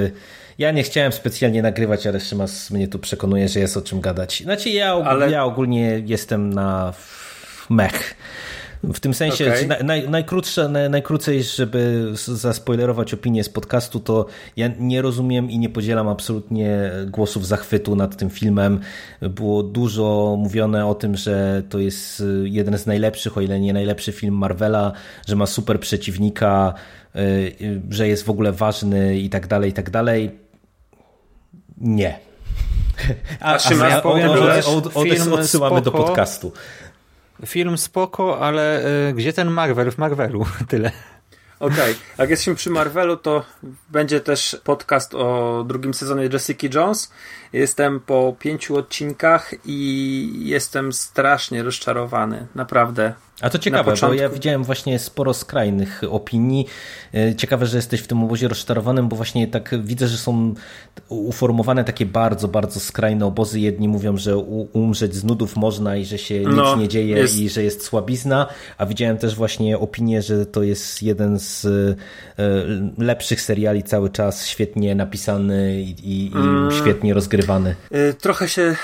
Ja nie chciałem specjalnie nagrywać, ale Szymas mnie tu przekonuje, że jest o czym gadać. Znaczy ja, og- ale... ja ogólnie jestem na mech. W tym sensie, okay. naj, naj, najkrótsze, naj, najkrócej, żeby zaspoilerować opinię z podcastu, to ja nie rozumiem i nie podzielam absolutnie głosów zachwytu nad tym filmem. Było dużo mówione o tym, że to jest jeden z najlepszych, o ile nie najlepszy film Marvela, że ma super przeciwnika, że jest w ogóle ważny i tak dalej, i tak dalej. Nie. A, a, a ja powiem, że odsyłamy do podcastu. Film spoko, ale y, gdzie ten Marvel w Marvelu? Tyle. Okej, okay. Jak jesteśmy przy Marvelu, to będzie też podcast o drugim sezonie Jessica Jones. Jestem po pięciu odcinkach i jestem strasznie rozczarowany, naprawdę. A to ciekawe, bo ja widziałem właśnie sporo skrajnych opinii. Ciekawe, że jesteś w tym obozie rozczarowanym, bo właśnie tak widzę, że są uformowane takie bardzo, bardzo skrajne obozy. Jedni mówią, że umrzeć z nudów można i że się nic no, nie dzieje jest... i że jest słabizna, a widziałem też właśnie opinię, że to jest jeden z lepszych seriali cały czas, świetnie napisany i, i mm. świetnie rozgrywany. Trochę się...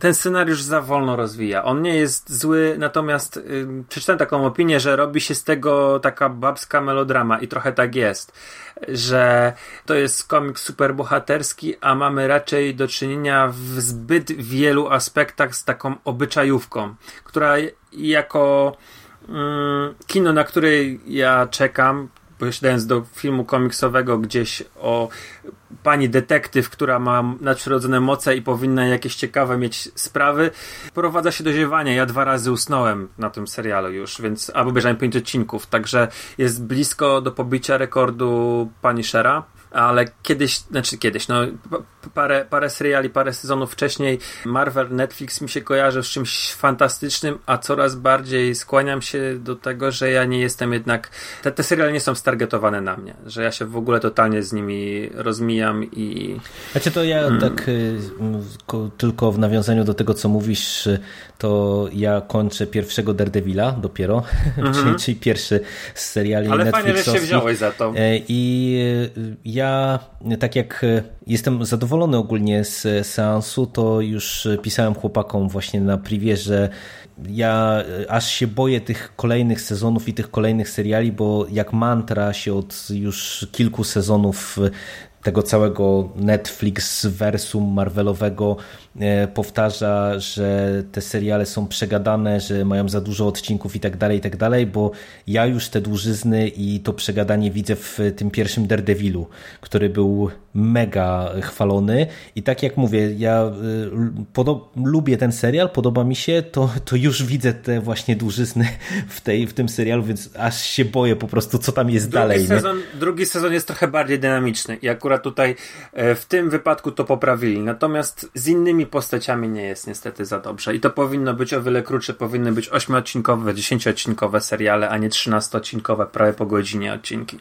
Ten scenariusz za wolno rozwija. On nie jest zły, natomiast y, przeczytałem taką opinię, że robi się z tego taka babska melodrama i trochę tak jest, że to jest komiks superbohaterski, a mamy raczej do czynienia w zbyt wielu aspektach z taką obyczajówką, która jako y, kino, na której ja czekam, posiadając do filmu komiksowego gdzieś o pani detektyw, która ma nadprzyrodzone moce i powinna jakieś ciekawe mieć sprawy, prowadza się do ziewania. Ja dwa razy usnąłem na tym serialu już, więc albo obejrzałem pięć odcinków, także jest blisko do pobicia rekordu Punishera, ale kiedyś, znaczy kiedyś, no parę, parę seriali, parę sezonów wcześniej Marvel, Netflix mi się kojarzy z czymś fantastycznym, a coraz bardziej skłaniam się do tego, że ja nie jestem jednak, te, te seriale nie są stargetowane na mnie, że ja się w ogóle totalnie z nimi rozmijam i... Znaczy to ja hmm. tak tylko w nawiązaniu do tego, co mówisz, to ja kończę pierwszego Daredevila dopiero, mm-hmm. czyli, czyli pierwszy z seriali Netflixowskich. Ale fajnie, że się wziąłeś za to. I ja Ja, tak jak jestem zadowolony ogólnie z seansu, to już pisałem chłopakom właśnie na privie, że ja aż się boję tych kolejnych sezonów i tych kolejnych seriali, bo jak mantra się od już kilku sezonów tego całego Netflix-wersum marvelowego powtarza, że te seriale są przegadane, że mają za dużo odcinków i tak dalej, i tak dalej, bo ja już te dłużyzny i to przegadanie widzę w tym pierwszym Daredevilu, który był mega chwalony i tak jak mówię, ja podob- lubię ten serial, podoba mi się, to, to już widzę te właśnie dłużyzny w, tej, w tym serialu, więc aż się boję po prostu, co tam jest drugi dalej. Sezon, drugi sezon jest trochę bardziej dynamiczny i akurat tutaj w tym wypadku to poprawili, natomiast z innymi postaciami nie jest niestety za dobrze i to powinno być o wiele krótsze, powinny być ośmiodcinkowe, dziesięcioodcinkowe seriale, a nie trzynastoodcinkowe, prawie po godzinie odcinki.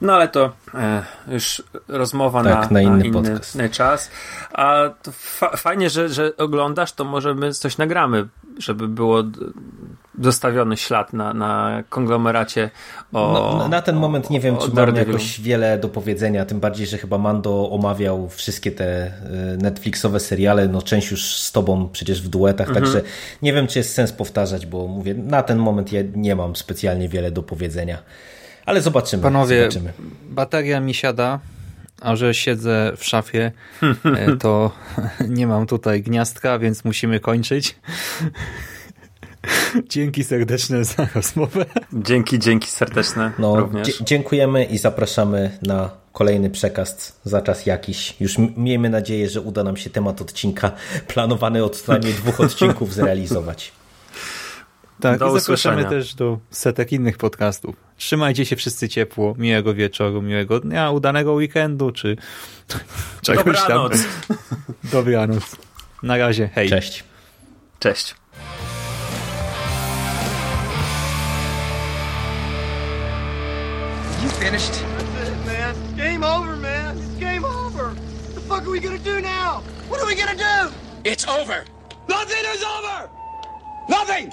No ale to e, już rozmowa tak, na, na inny, na inny, inny czas. A to fa- fajnie, że, że oglądasz, to może my coś nagramy, żeby było zostawiony ślad na, na konglomeracie o, na, na ten moment o, nie wiem, czy mam jakoś wiele do powiedzenia, tym bardziej, że chyba Mando omawiał wszystkie te Netflixowe seriale, no część już z tobą przecież w duetach, mhm. także nie wiem, czy jest sens powtarzać, bo mówię, na ten moment ja nie mam specjalnie wiele do powiedzenia. Ale zobaczymy. Panowie, zobaczymy. Bateria mi siada, a że siedzę w szafie, to nie mam tutaj gniazdka, więc musimy kończyć. Dzięki serdeczne za rozmowę. Dzięki, dzięki serdeczne no, również. D- dziękujemy i zapraszamy na kolejny przekaz za czas jakiś. Już m- miejmy nadzieję, że uda nam się temat odcinka planowany od co najmniej dwóch odcinków zrealizować. Tak, do i zapraszamy usłyszenia. Też do setek innych podcastów. Trzymajcie się wszyscy ciepło, miłego wieczoru, miłego dnia, udanego weekendu, czy czegoś Dobranoc. Tam. Dobranoc. Na razie, hej. Cześć. Cześć. You finished? That's it, man. Game over, man. It's game over. What the fuck are we gonna do now? What are we gonna do? It's over. Nothing is over. Nothing.